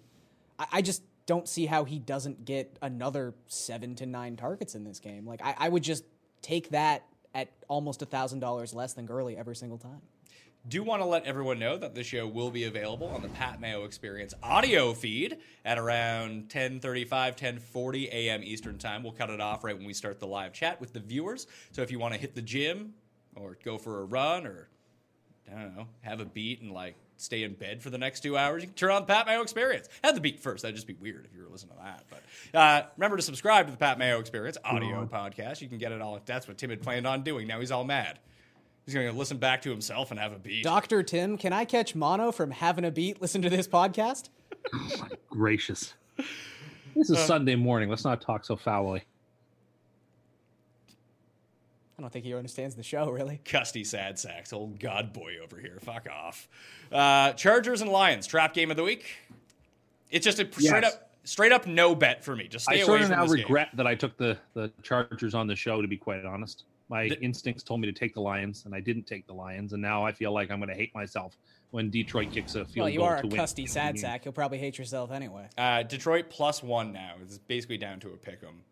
I just don't see how he doesn't get another 7 to 9 targets in this game. Like, I would just take that at almost $1,000 less than Gurley every single time. Do want to let everyone know that the show will be available on the Pat Mayo Experience audio feed at around 10:35, 10:40 a.m. Eastern Time. We'll cut it off right when we start the live chat with the viewers. So if you want to hit the gym... or go for a run, or, I don't know, have a beat and, like, stay in bed for the next 2 hours, you can turn on Pat Mayo Experience. Have the beat first. That'd just be weird if you were listening to that. But remember to subscribe to the Pat Mayo Experience audio podcast. You can get it all. That's what Tim had planned on doing. Now he's all mad. He's going to listen back to himself and have a beat. Dr. Tim, can I catch mono from having a beat? Listen to this podcast? Oh, my gracious. This is Sunday morning. Let's not talk so foully. I don't think he understands the show, really. Custy sad sacks. Old god boy over here. Fuck off. Chargers and Lions. Trap game of the week. It's just a straight up no bet for me. Just stay away from this game. I sort of now regret that I took the Chargers on the show, to be quite honest. My instincts told me to take the Lions, and I didn't take the Lions, and now I feel like I'm going to hate myself when Detroit kicks a field goal to win. Well, you are a custy sad sack. You'll probably hate yourself anyway. Detroit +1 now. It's basically down to a pick 'em.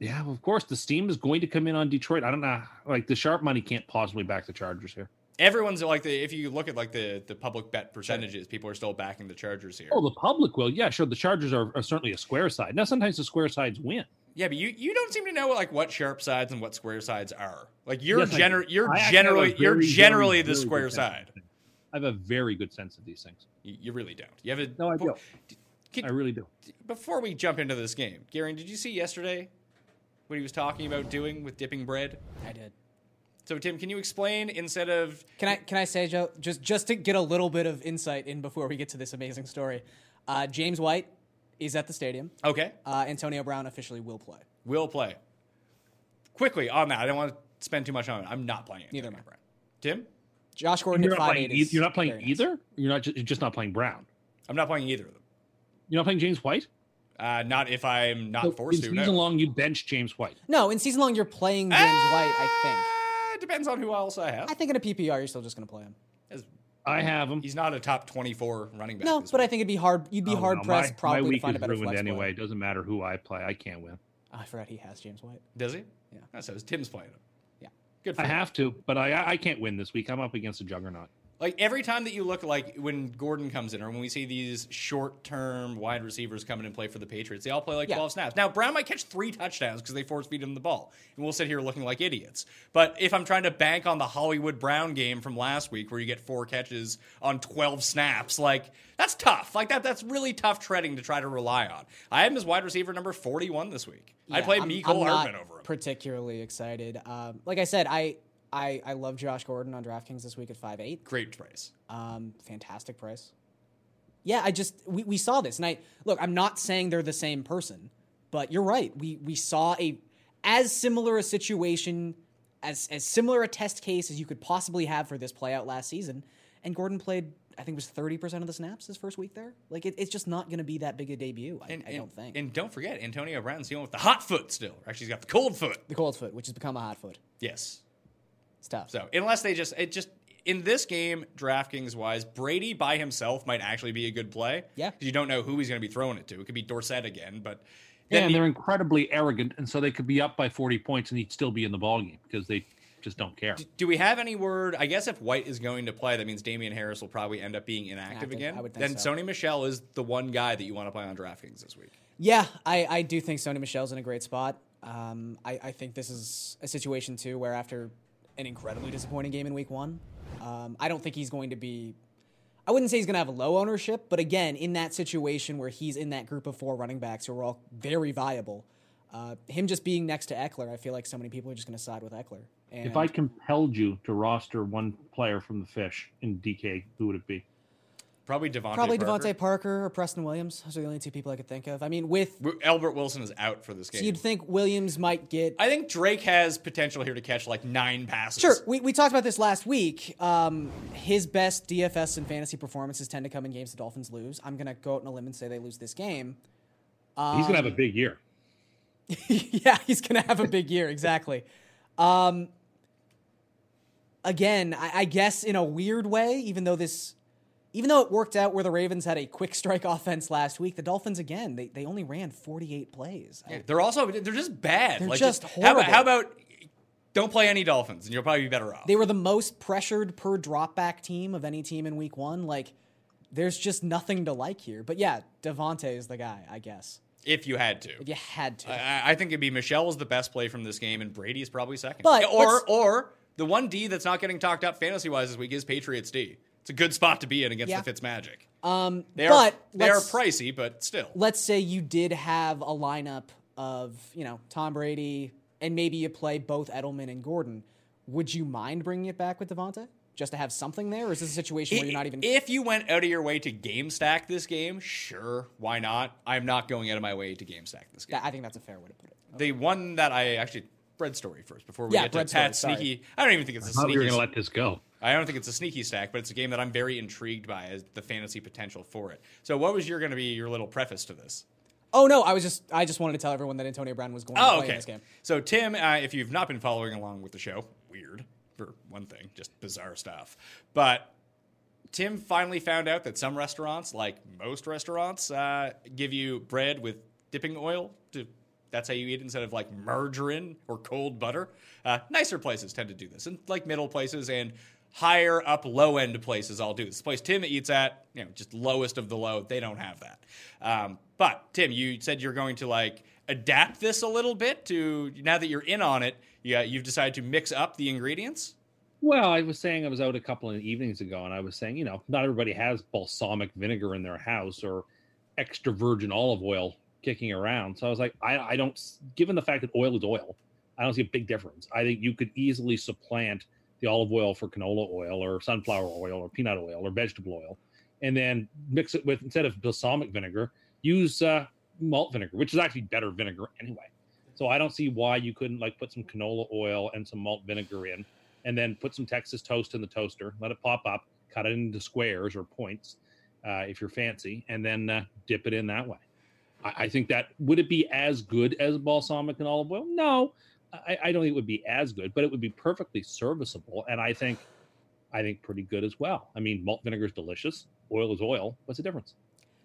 Yeah, well, of course, the steam is going to come in on Detroit. I don't know. Like, the sharp money can't possibly back the Chargers here. Everyone's like, if you look at like the public bet percentages, people are still backing the Chargers here. Oh, the public will. Yeah, sure. The Chargers are certainly a square side. Now, sometimes the square sides win. Yeah, but you don't seem to know like what sharp sides and what square sides are. Like you're generally the square side. I have a very good sense of these things. You really don't. You have a no. I do. I really do. Before we jump into this game, Garen, did you see yesterday what he was talking about doing with dipping bread? I did. So Tim, can you explain instead of can I say, Joe, just to get a little bit of insight in before we get to this amazing story? James White is at the stadium. Okay. Antonio Brown officially will play. Quickly on that. I don't want to spend too much on it. I'm not playing it. Neither am I. Brown. Tim? Josh Gordon at 5'8". You're not playing either? Nice. You're just not playing Brown. I'm not playing either of them. You're not playing James White? Not if I'm not forced to. In season long, you bench James White. No, in season long, you're playing James White, I think. Depends on who else I have. I think in a PPR, you're still just going to play him. I have him. He's not a top 24 running back. No, but I think it'd be hard. You'd be hard pressed probably to find a better flex. My week is ruined anyway. It doesn't matter who I play. I can't win. Oh, I forgot he has James White. Does he? Yeah. Oh, so Tim's playing him. Yeah. Good. For him. I have to, but I can't win this week. I'm up against a juggernaut. Like every time that you look like when Gordon comes in or when we see these short-term wide receivers come in and play for the Patriots, they all play like 12 snaps. Now, Brown might catch 3 touchdowns because they force-feed him the ball, and we'll sit here looking like idiots. But if I'm trying to bank on the Hollywood Brown game from last week where you get 4 catches on 12 snaps, like that's tough. Like that's really tough treading to try to rely on. I have him as wide receiver number 41 this week. Yeah, I played Mecole Hardman over him. Particularly excited. Like I said, I love Josh Gordon on DraftKings this week at 5'8". Great price. Fantastic price. Yeah, we saw this. And I'm not saying they're the same person, but you're right. We saw as similar a test case as you could possibly have for this playout last season. And Gordon played, I think it was 30% of the snaps his first week there. Like, it's just not going to be that big a debut, I don't think. And don't forget, Antonio Brown's dealing with the hot foot still. Actually, he's got the cold foot. The cold foot, which has become a hot foot. Yes. It's tough. So unless they in this game, DraftKings wise, Brady by himself might actually be a good play. Yeah. Because you don't know who he's going to be throwing it to. It could be Dorsett again, but then they're incredibly arrogant, and so they could be up by 40 points and he'd still be in the ballgame because they just don't care. Do we have any word? I guess if White is going to play, that means Damian Harris will probably end up being inactive again. I would think then so. Sony Michel is the one guy that you want to play on DraftKings this week. Yeah, I do think Sony Michel's in a great spot. I think this is a situation too where after an incredibly disappointing game in week one. I don't think he's going to be... I wouldn't say he's going to have a low ownership, but again, in that situation where he's in that group of 4 running backs who are all very viable, him just being next to Ekeler, I feel like so many people are just going to side with Ekeler. And if I compelled you to roster one player from the Fish in DK, who would it be? Probably Devontae Parker or Preston Williams. Those are the only 2 people I could think of. I mean, with Albert Wilson is out for this game. So you'd think Williams might get... I think Drake has potential here to catch like 9 passes. Sure. We talked about this last week. His best DFS and fantasy performances tend to come in games the Dolphins lose. I'm going to go out on a limb and say they lose this game. He's going to have a big year. Yeah, he's going to have a big year. Exactly. Again, I guess in a weird way, even though it worked out where the Ravens had a quick strike offense last week, the Dolphins, again, they only ran 48 plays. Yeah, they're just bad. They're like, just horrible. How about don't play any Dolphins and you'll probably be better off. They were the most pressured per dropback team of any team in week one. Like, there's just nothing to like here. But yeah, Devontae is the guy, I guess. If you had to. I think it'd be Michelle is the best play from this game and Brady is probably second. But or the one D that's not getting talked up fantasy-wise this week is Patriots D. It's a good spot to be in against the Fitzmagic. They are pricey, but still. Let's say you did have a lineup of, Tom Brady, and maybe you play both Edelman and Gordon. Would you mind bringing it back with Devontae? just to have something there? Or is this a situation where you're not even... If you went out of your way to game stack this game, sure, why not? I'm not going out of my way to game stack this game. I think that's a fair way to put it. Okay. The one that I actually... Bread story first before we get to Pat's sneaky... I don't even think it's a sneaky... You're going to let this go. I don't think it's a sneaky stack, but it's a game that I'm very intrigued by as the fantasy potential for it. So what was going to be your little preface to this? Oh, no, I just wanted to tell everyone that Antonio Brown was going to play in this game. So, Tim, if you've not been following along with the show, weird, for one thing, just bizarre stuff. But Tim finally found out that some restaurants, like most restaurants, give you bread with dipping oil to... That's how you eat instead of, like, margarine or cold butter. Nicer places tend to do this, and like middle places and higher up, low end places all do this. The place Tim eats at, you know, just lowest of the low. They don't have that. But Tim, you said you're going to like adapt this a little bit to now that you're in on it. Yeah, you've decided to mix up the ingredients. Well, I was saying I was out a couple of evenings ago, and I was saying, you know, not everybody has balsamic vinegar in their house or extra virgin olive oil kicking around. So I was like, I don't, given the fact that oil is oil, I don't see a big difference. I think you could easily supplant the olive oil for canola oil or sunflower oil or peanut oil or vegetable oil, and then mix it with, instead of balsamic vinegar, use malt vinegar, which is actually better vinegar anyway. So I don't see why you couldn't like put some canola oil and some malt vinegar in, and then put some Texas toast in the toaster, let it pop up, cut it into squares or points if you're fancy, and then dip it in that way. I think that, would it be as good as balsamic and olive oil? No, I don't think it would be as good, but it would be perfectly serviceable. And I think pretty good as well. I mean, malt vinegar is delicious. Oil is oil. What's the difference?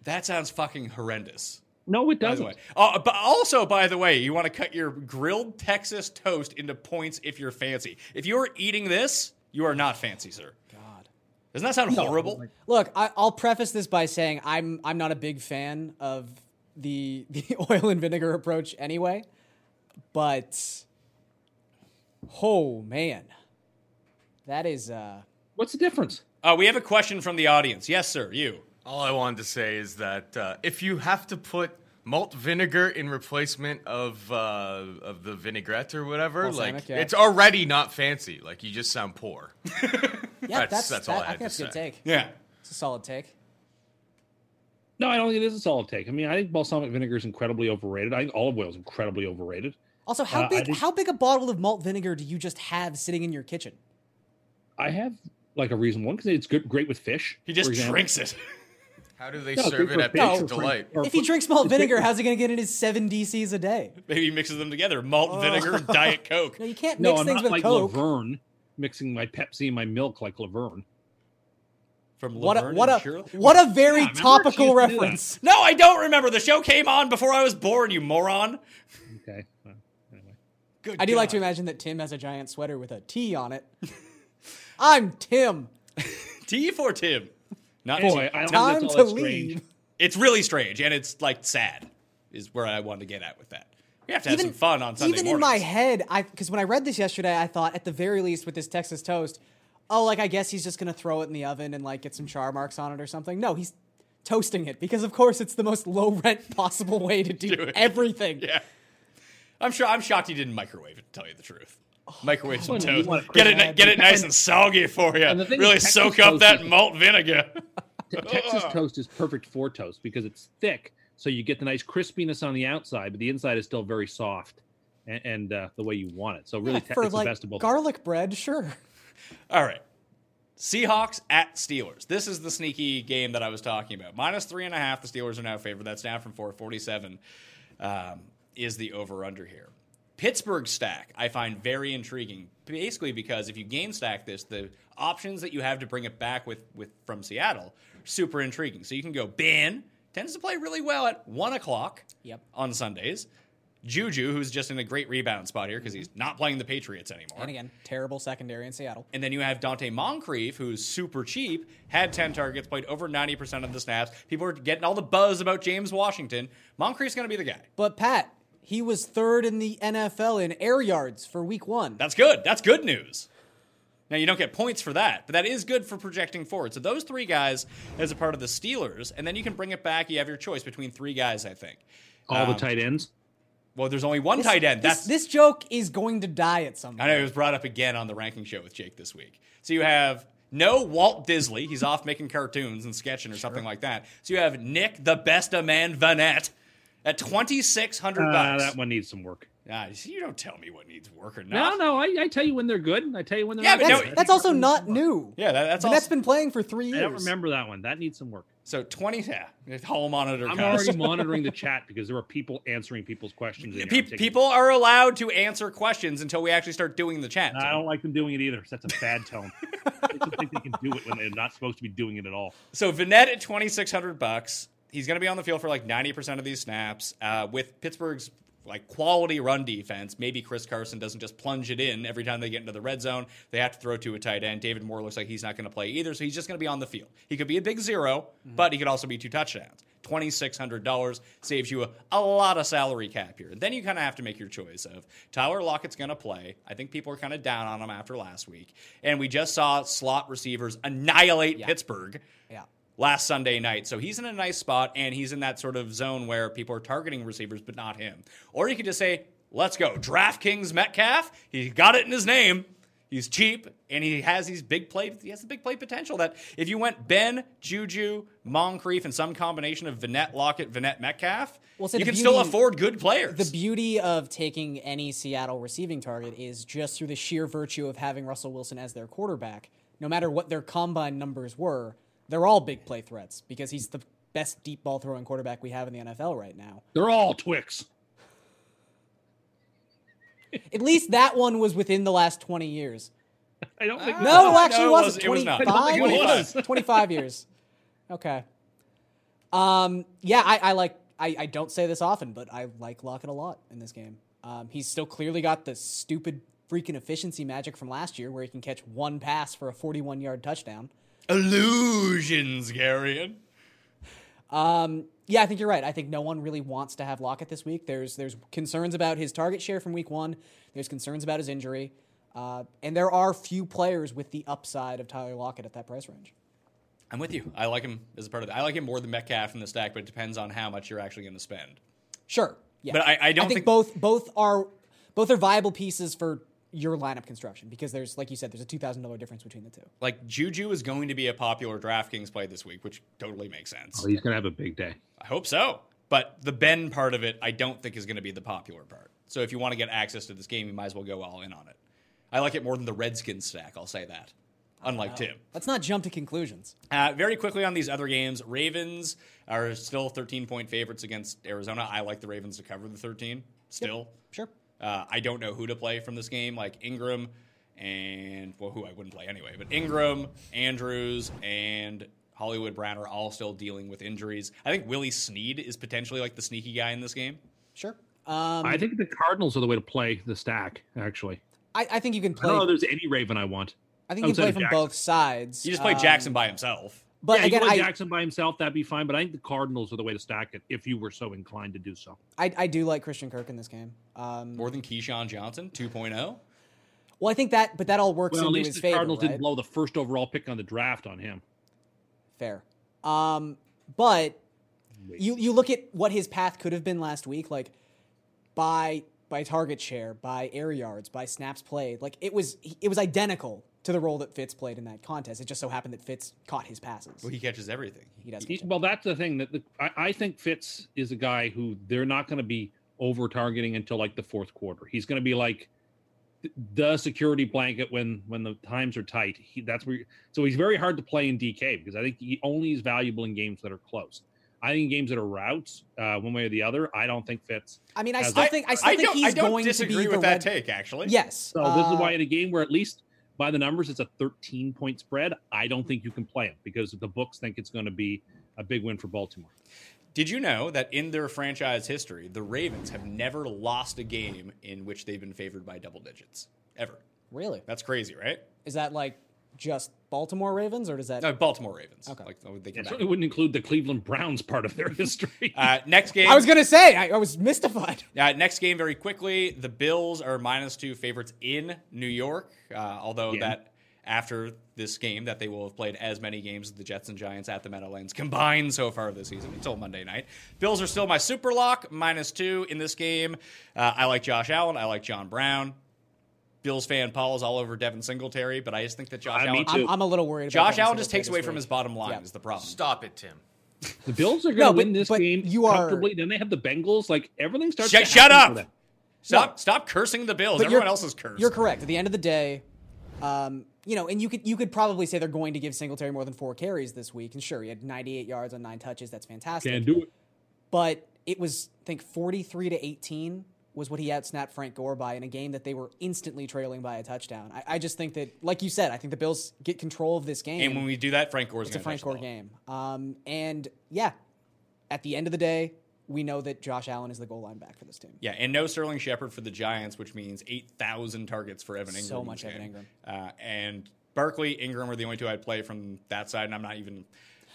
That sounds fucking horrendous. No, it doesn't. But also, by the way, you want to cut your grilled Texas toast into points if you're fancy. If you're eating this, you are not fancy, sir. Doesn't that sound horrible? Look, I'll preface this by saying I'm not a big fan of the oil and vinegar approach anyway, but oh man, that is what's the difference? We have a question from the audience. Yes, sir. You. All I wanted to say is that if you have to put malt vinegar in replacement of the vinaigrette or whatever, balsamic, like yeah. It's already not fancy. Like you just sound poor. Yeah, that's all I had to say. I think that's a good take. Yeah, it's a solid take. No, I don't think it is a solid take. I mean, I think balsamic vinegar is incredibly overrated. I think olive oil is incredibly overrated. Also, how big a bottle of malt vinegar do you just have sitting in your kitchen? I have like a reason one because it's good, great with fish. He just drinks it. How do they serve it at Basic Delight? If he drinks malt vinegar, how's he going to get in his 7 DCs a day? Maybe he mixes them together: malt vinegar, Diet Coke. No, you can't mix things with Coke. No, I'm not like Laverne mixing my Pepsi and my milk like Laverne. From what a very topical reference. No, I don't remember. The show came on before I was born, you moron. Okay. Well, anyway. Good. I do like to imagine that Tim has a giant sweater with a T on it. I'm Tim. T for Tim. Not boy, I don't time know, that's all to leave. Strange. It's really strange, and it's like sad is where I wanted to get at with that. We have to have some fun on Sunday mornings. Even in my head, because when I read this yesterday, I thought at the very least with this Texas toast, oh, like, I guess he's just going to throw it in the oven and, like, get some char marks on it or something. No, he's toasting it because, of course, it's the most low-rent possible way to do everything. Yeah. I'm shocked he didn't microwave it, to tell you the truth. Microwave some toast. Get it nice and soggy for you. Really soak up that malt vinegar. Texas toast is perfect for toast because it's thick, so you get the nice crispiness on the outside, but the inside is still very soft and the way you want it. So really, it's the best of both. Garlic bread, sure. All right. Seahawks at Steelers. This is the sneaky game that I was talking about. -3.5. The Steelers are now favored. That's down from 447 is the over-under here. Pittsburgh stack I find very intriguing, basically because if you game stack this, the options that you have to bring it back with from Seattle are super intriguing. So you can go Ben, tends to play really well at 1 o'clock on Sundays. Juju, who's just in a great rebound spot here because he's not playing the Patriots anymore. And again, terrible secondary in Seattle. And then you have Dante Moncrief, who's super cheap, had 10 targets, played over 90% of the snaps. People are getting all the buzz about James Washington. Moncrief's going to be the guy. But, Pat, he was third in the NFL in air yards for week one. That's good. That's good news. Now, you don't get points for that, but that is good for projecting forward. So those three guys as a part of the Steelers, and then you can bring it back. You have your choice between three guys, I think. All the tight ends? Well, there's only one tight end. This joke is going to die at some point. I know it was brought up again on the ranking show with Jake this week. So you have No Walt Disley. He's off making cartoons and sketching or something like that. So you have Nick, the best of man, Vanette at $2,600. That one needs some work. You don't tell me what needs work or not. No, I tell you when they're good, and I tell you when they're not good. That's also not new. Yeah, that's been playing for 3 years. I don't remember that one. That needs some work. So 20, whole monitor. I'm already monitoring the chat because there are people answering people's questions. People are allowed to answer questions until we actually start doing the chat. I don't like them doing it either. That's a bad tone. They just think they can do it when they're not supposed to be doing it at all. So Vanette at $2,600. He's going to be on the field for like 90% of these snaps with Pittsburgh's like quality run defense. Maybe Chris Carson doesn't just plunge it in every time they get into the red zone. They have to throw to a tight end. David Moore looks like he's not going to play either, so he's just going to be on the field. He could be a big zero, but he could also be two touchdowns. $2,600 saves you a lot of salary cap here. And then you kind of have to make your choice of Tyler Lockett's going to play. I think people are kind of down on him after last week. And we just saw slot receivers annihilate Pittsburgh. Yeah. Last Sunday night. So he's in a nice spot, and he's in that sort of zone where people are targeting receivers, but not him. Or you could just say, let's go. DraftKings Metcalf, he's got it in his name. He's cheap, and he has these big play. He has the big play potential that if you went Ben, Juju, Moncrief, and some combination of Vanette, Lockett, Vanette, Metcalf, you can still afford good players. The beauty of taking any Seattle receiving target is just through the sheer virtue of having Russell Wilson as their quarterback. No matter what their combine numbers were, they're all big play threats because he's the best deep ball throwing quarterback we have in the NFL right now. They're all Twix. At least that one was within the last 20 years. I don't think it wasn't. 25 years. Okay. I don't say this often, but I like Lockett a lot in this game. He's still clearly got the stupid freaking efficiency magic from last year where he can catch one pass for a 41-yard touchdown. Illusions, Garion. Yeah, I think you're right. I think no one really wants to have Lockett this week. There's concerns about his target share from week one. There's concerns about his injury. And there are few players with the upside of Tyler Lockett at that price range. I'm with you. I like him as a part of that. I like him more than Metcalf in the stack, but it depends on how much you're actually going to spend. Sure. Yeah. But I think both are viable pieces for your lineup construction, because there's, like you said, there's a $2,000 difference between the two. Like, Juju is going to be a popular DraftKings play this week, which totally makes sense. Oh, he's going to have a big day. I hope so. But the Ben part of it, I don't think is going to be the popular part. So if you want to get access to this game, you might as well go all in on it. I like it more than the Redskins stack, I'll say that. Unlike Tim. Let's not jump to conclusions. Very quickly on these other games, Ravens are still 13-point favorites against Arizona. I like the Ravens to cover the 13 still. Yep. Sure. I don't know who to play from this game, like Ingram and, well, who I wouldn't play anyway, but Ingram, Andrews, and Hollywood Brown are all still dealing with injuries. I think Willie Snead is potentially like the sneaky guy in this game. Sure. I think the Cardinals are the way to play the stack, actually. I think you can play. I don't know if there's any Raven I want. I think you can play from both sides. You just play Jackson by himself. But yeah, again, you play Jackson by himself, that'd be fine. But I think the Cardinals are the way to stack it if you were so inclined to do so. I do like Christian Kirk in this game. More than Keyshawn Johnson, 2.0. Well, I think that, but that all works into his favor, right? At least the Cardinals didn't blow the first overall pick on the draft on him. Fair. But you look at what his path could have been last week, like by target share, by air yards, by snaps played. Like it was identical to the role that Fitz played in that contest. It just so happened that Fitz caught his passes. Well, he catches everything. He does. Well, that's the thing that I think Fitz is a guy who they're not going to be over targeting until like the fourth quarter. He's going to be like the security blanket when the times are tight. So he's very hard to play in DK because I think he only is valuable in games that are close. I think games that are routes, one way or the other, I don't think Fitz. I mean, I still think he's going to be. I don't disagree with that take, actually. Yes. So this is why in a game where at least by the numbers, it's a 13-point spread. I don't think you can play it because the books think it's going to be a big win for Baltimore. Did you know that in their franchise history, the Ravens have never lost a game in which they've been favored by double digits, ever? Really? That's crazy, right? Is that like just Baltimore Ravens, or does that? No, Baltimore Ravens. Okay. Like, certainly wouldn't include the Cleveland Browns part of their history. Next game. I was going to say, I was mystified. Next game, very quickly. The Bills are -2 favorites in New York, although that after this game that they will have played as many games as the Jets and Giants at the Meadowlands combined so far this season until Monday night. Bills are still my super lock, -2 in this game. I like Josh Allen. I like John Brown. Bills fan Paul's all over Devin Singletary, but I just think that Josh Allen... I'm a little worried about Josh Allen just takes away from his bottom line is the problem. Stop it, Tim. The Bills are going to win this game comfortably. Then they have the Bengals. Like, everything starts to happen for them. Stop cursing the Bills. Everyone else is cursed. You're correct. At the end of the day, and you could probably say they're going to give Singletary more than 4 carries this week. And sure, he had 98 yards on 9 touches. That's fantastic. Can't do it. But it was, I think, 43-18 was what he outsnapped Frank Gore by in a game that they were instantly trailing by a touchdown. I just think that, like you said, I think the Bills get control of this game. And when we do that, Frank Gore's going to touch the ball. It's a Frank Gore game. At the end of the day, we know that Josh Allen is the goal line back for this team. Yeah, and no Sterling Shepard for the Giants, which means 8,000 targets for Evan Ingram. So much Evan Ingram. And Barkley, Ingram are the only 2 I'd play from that side, and I'm not even...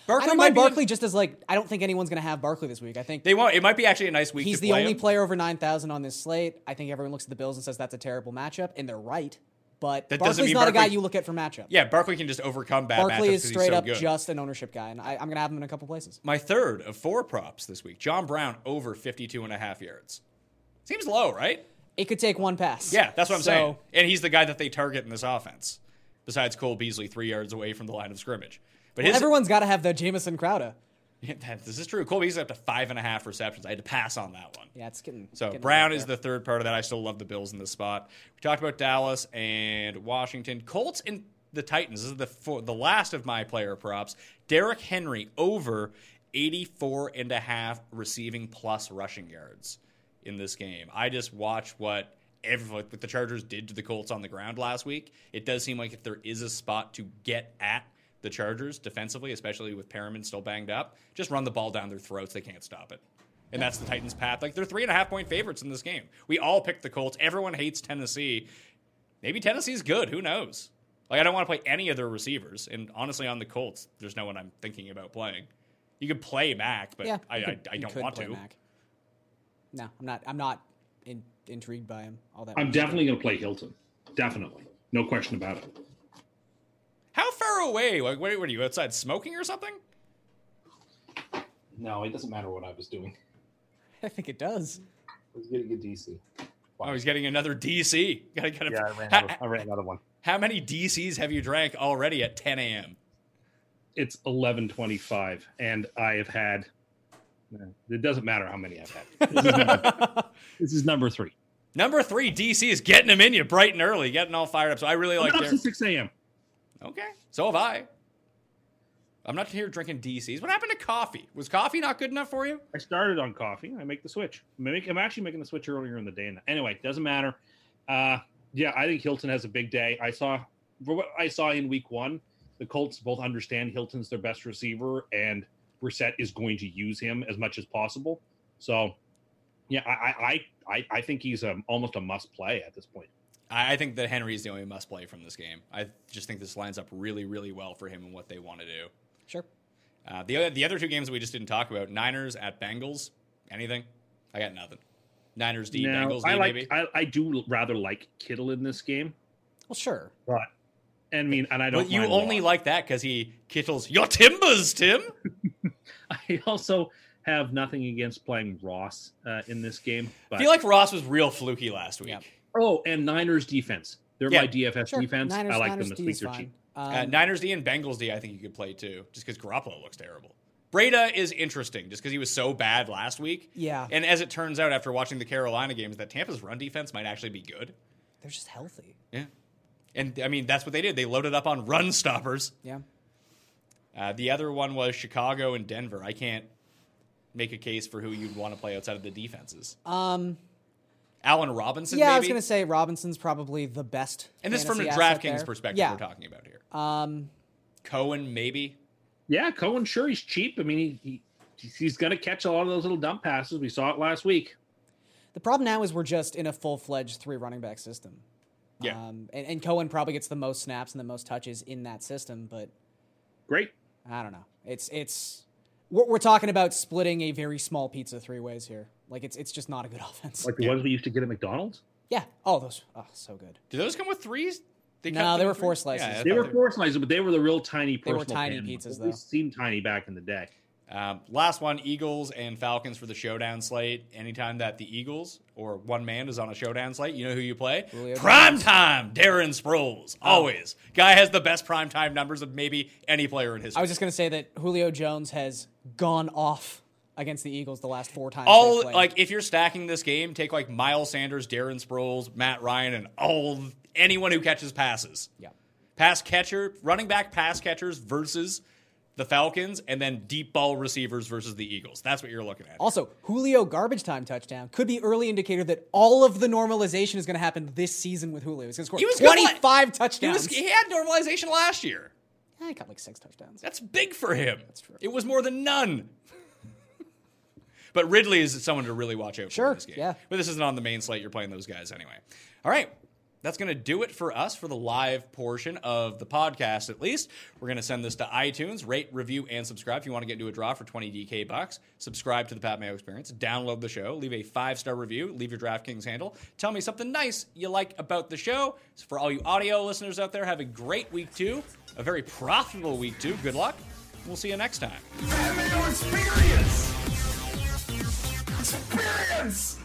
Barkley I don't mind Barkley just as like I don't think anyone's going to have Barkley this week. I think they won't. It might be actually a nice week. He's to the only player over 9,000 on this slate. I think everyone looks at the Bills and says that's a terrible matchup, and they're right. But that Barkley's not a guy you look at for matchup. Yeah, Barkley can just overcome bad matchups. Barkley is straight up just an ownership guy, and I'm going to have him in a couple places. My third of 4 props this week: John Brown over 52.5 yards. Seems low, right? It could take 1 pass. Yeah, that's what I'm saying. And he's the guy that they target in this offense. Besides Cole Beasley, 3 yards away from the line of scrimmage. But everyone's got to have the Jamison Crowder. Yeah, this is true. Cole Beasley's up to 5.5 receptions. I had to pass on that one. Yeah, it's getting... So Brown is the third part of that. I still love the Bills in this spot. We talked about Dallas and Washington. Colts and the Titans. This is the last of my player props. Derrick Henry over 84.5 receiving plus rushing yards in this game. I just watched what the Chargers did to the Colts on the ground last week. It does seem like if there is a spot to get at the Chargers defensively, especially with Perriman still banged up, just run the ball down their throats. They can't stop it. And that's the Titans' path. Like, they're 3.5-point favorites in this game. We all picked the Colts. Everyone hates Tennessee. Maybe Tennessee's good. Who knows? Like, I don't want to play any of their receivers. And honestly, on the Colts, there's no one I'm thinking about playing. You could play Mac, but I don't want to. Mac. No, I'm not intrigued by him. All that. I'm definitely going to play Hilton. Definitely. No question about it. How far away? Like, what are you, outside smoking or something? No, it doesn't matter what I was doing. I think it does. I was getting a DC. Wow. Oh, he's getting another DC. Gotta, yeah, I ran another one. How many DCs have you drank already at 10 a.m.? It's 11:25, and I have had... It doesn't matter how many I've had. This is number 3. Number 3 DC is getting them in you bright and early, getting all fired up. So I really like that. Up to 6 a.m. Okay, so have I. I'm not here drinking DCs. What happened to coffee? Was coffee not good enough for you? I started on coffee. I make the switch. I'm actually making the switch earlier in the day. Anyway, doesn't matter. I think Hilton has a big day. For what I saw in week 1, the Colts both understand Hilton's their best receiver, and Brissett is going to use him as much as possible. So, yeah, I think he's almost a must-play at this point. I think that Henry is the only must-play from this game. I just think this lines up really, really well for him and what they want to do. Sure. The other 2 games that we just didn't talk about, Niners at Bengals, anything? I got nothing. Niners D, no, Bengals D, maybe? I do rather like Kittle in this game. Well, sure. But, I mean, and I don't... But you only like that because Kittle's your timbers, Tim! I also... have nothing against playing Ross in this game. But I feel like Ross was real fluky last week. Yeah. Oh, and Niners defense. They're my DFS defense. Niners, I like Niners them this week. They're cheap. Niners D and Bengals D I think you could play too, just because Garoppolo looks terrible. Breda is interesting just because he was so bad last week. Yeah. And as it turns out, after watching the Carolina games, that Tampa's run defense might actually be good. They're just healthy. Yeah. And, I mean, that's what they did. They loaded up on run stoppers. Yeah. The other one was Chicago and Denver. I can't make a case for who you'd want to play outside of the defenses. Allen Robinson, maybe? Yeah, I was going to say Robinson's probably the best. And this is from a DraftKings perspective we're talking about here. Cohen, maybe? Yeah, Cohen, sure, he's cheap. I mean, he's going to catch a lot of those little dump passes. We saw it last week. The problem now is we're just in a full-fledged 3 running back system. Yeah. And Cohen probably gets the most snaps and the most touches in that system, but... Great. I don't know. It's We're talking about splitting a very small pizza 3 ways here. Like, it's just not a good offense. Like the ones we used to get at McDonald's? Yeah. Oh, those. Oh, so good. Do those come with 3s? They were 4 slices. Yeah, they were 4 slices, but they were the real tiny personal pan. They were tiny pizzas, though. They seemed tiny back in the day. Last one, Eagles and Falcons for the showdown slate. Anytime that the Eagles or one man is on a showdown slate, you know who you play? Primetime Darren Sproles. Always. Guy has the best primetime numbers of maybe any player in history. I was just going to say that Julio Jones has gone off against the Eagles the last four times. All like if you're stacking this game, take like Miles Sanders, Darren Sproles, Matt Ryan, and anyone who catches passes. Yeah. Pass catcher, running back pass catchers versus the Falcons, and then deep ball receivers versus the Eagles. That's what you're looking at. Also, Julio garbage time touchdown could be early indicator that all of the normalization is going to happen this season with Julio. He's going to score 25 touchdowns. He had normalization last year. He got like 6 touchdowns. That's big for him. That's true. It was more than none. But Ridley is someone to really watch out for in this game. Yeah. But this isn't on the main slate. You're playing those guys anyway. All right. That's going to do it for us for the live portion of the podcast, at least. We're going to send this to iTunes. Rate, review, and subscribe. If you want to get into a draw for 20 DK bucks, subscribe to the Pat Mayo Experience. Download the show. Leave a 5-star review. Leave your DraftKings handle. Tell me something nice you like about the show. So for all you audio listeners out there, have a great week two. A very profitable week two. Good luck. We'll see you next time. Pat Mayo Experience!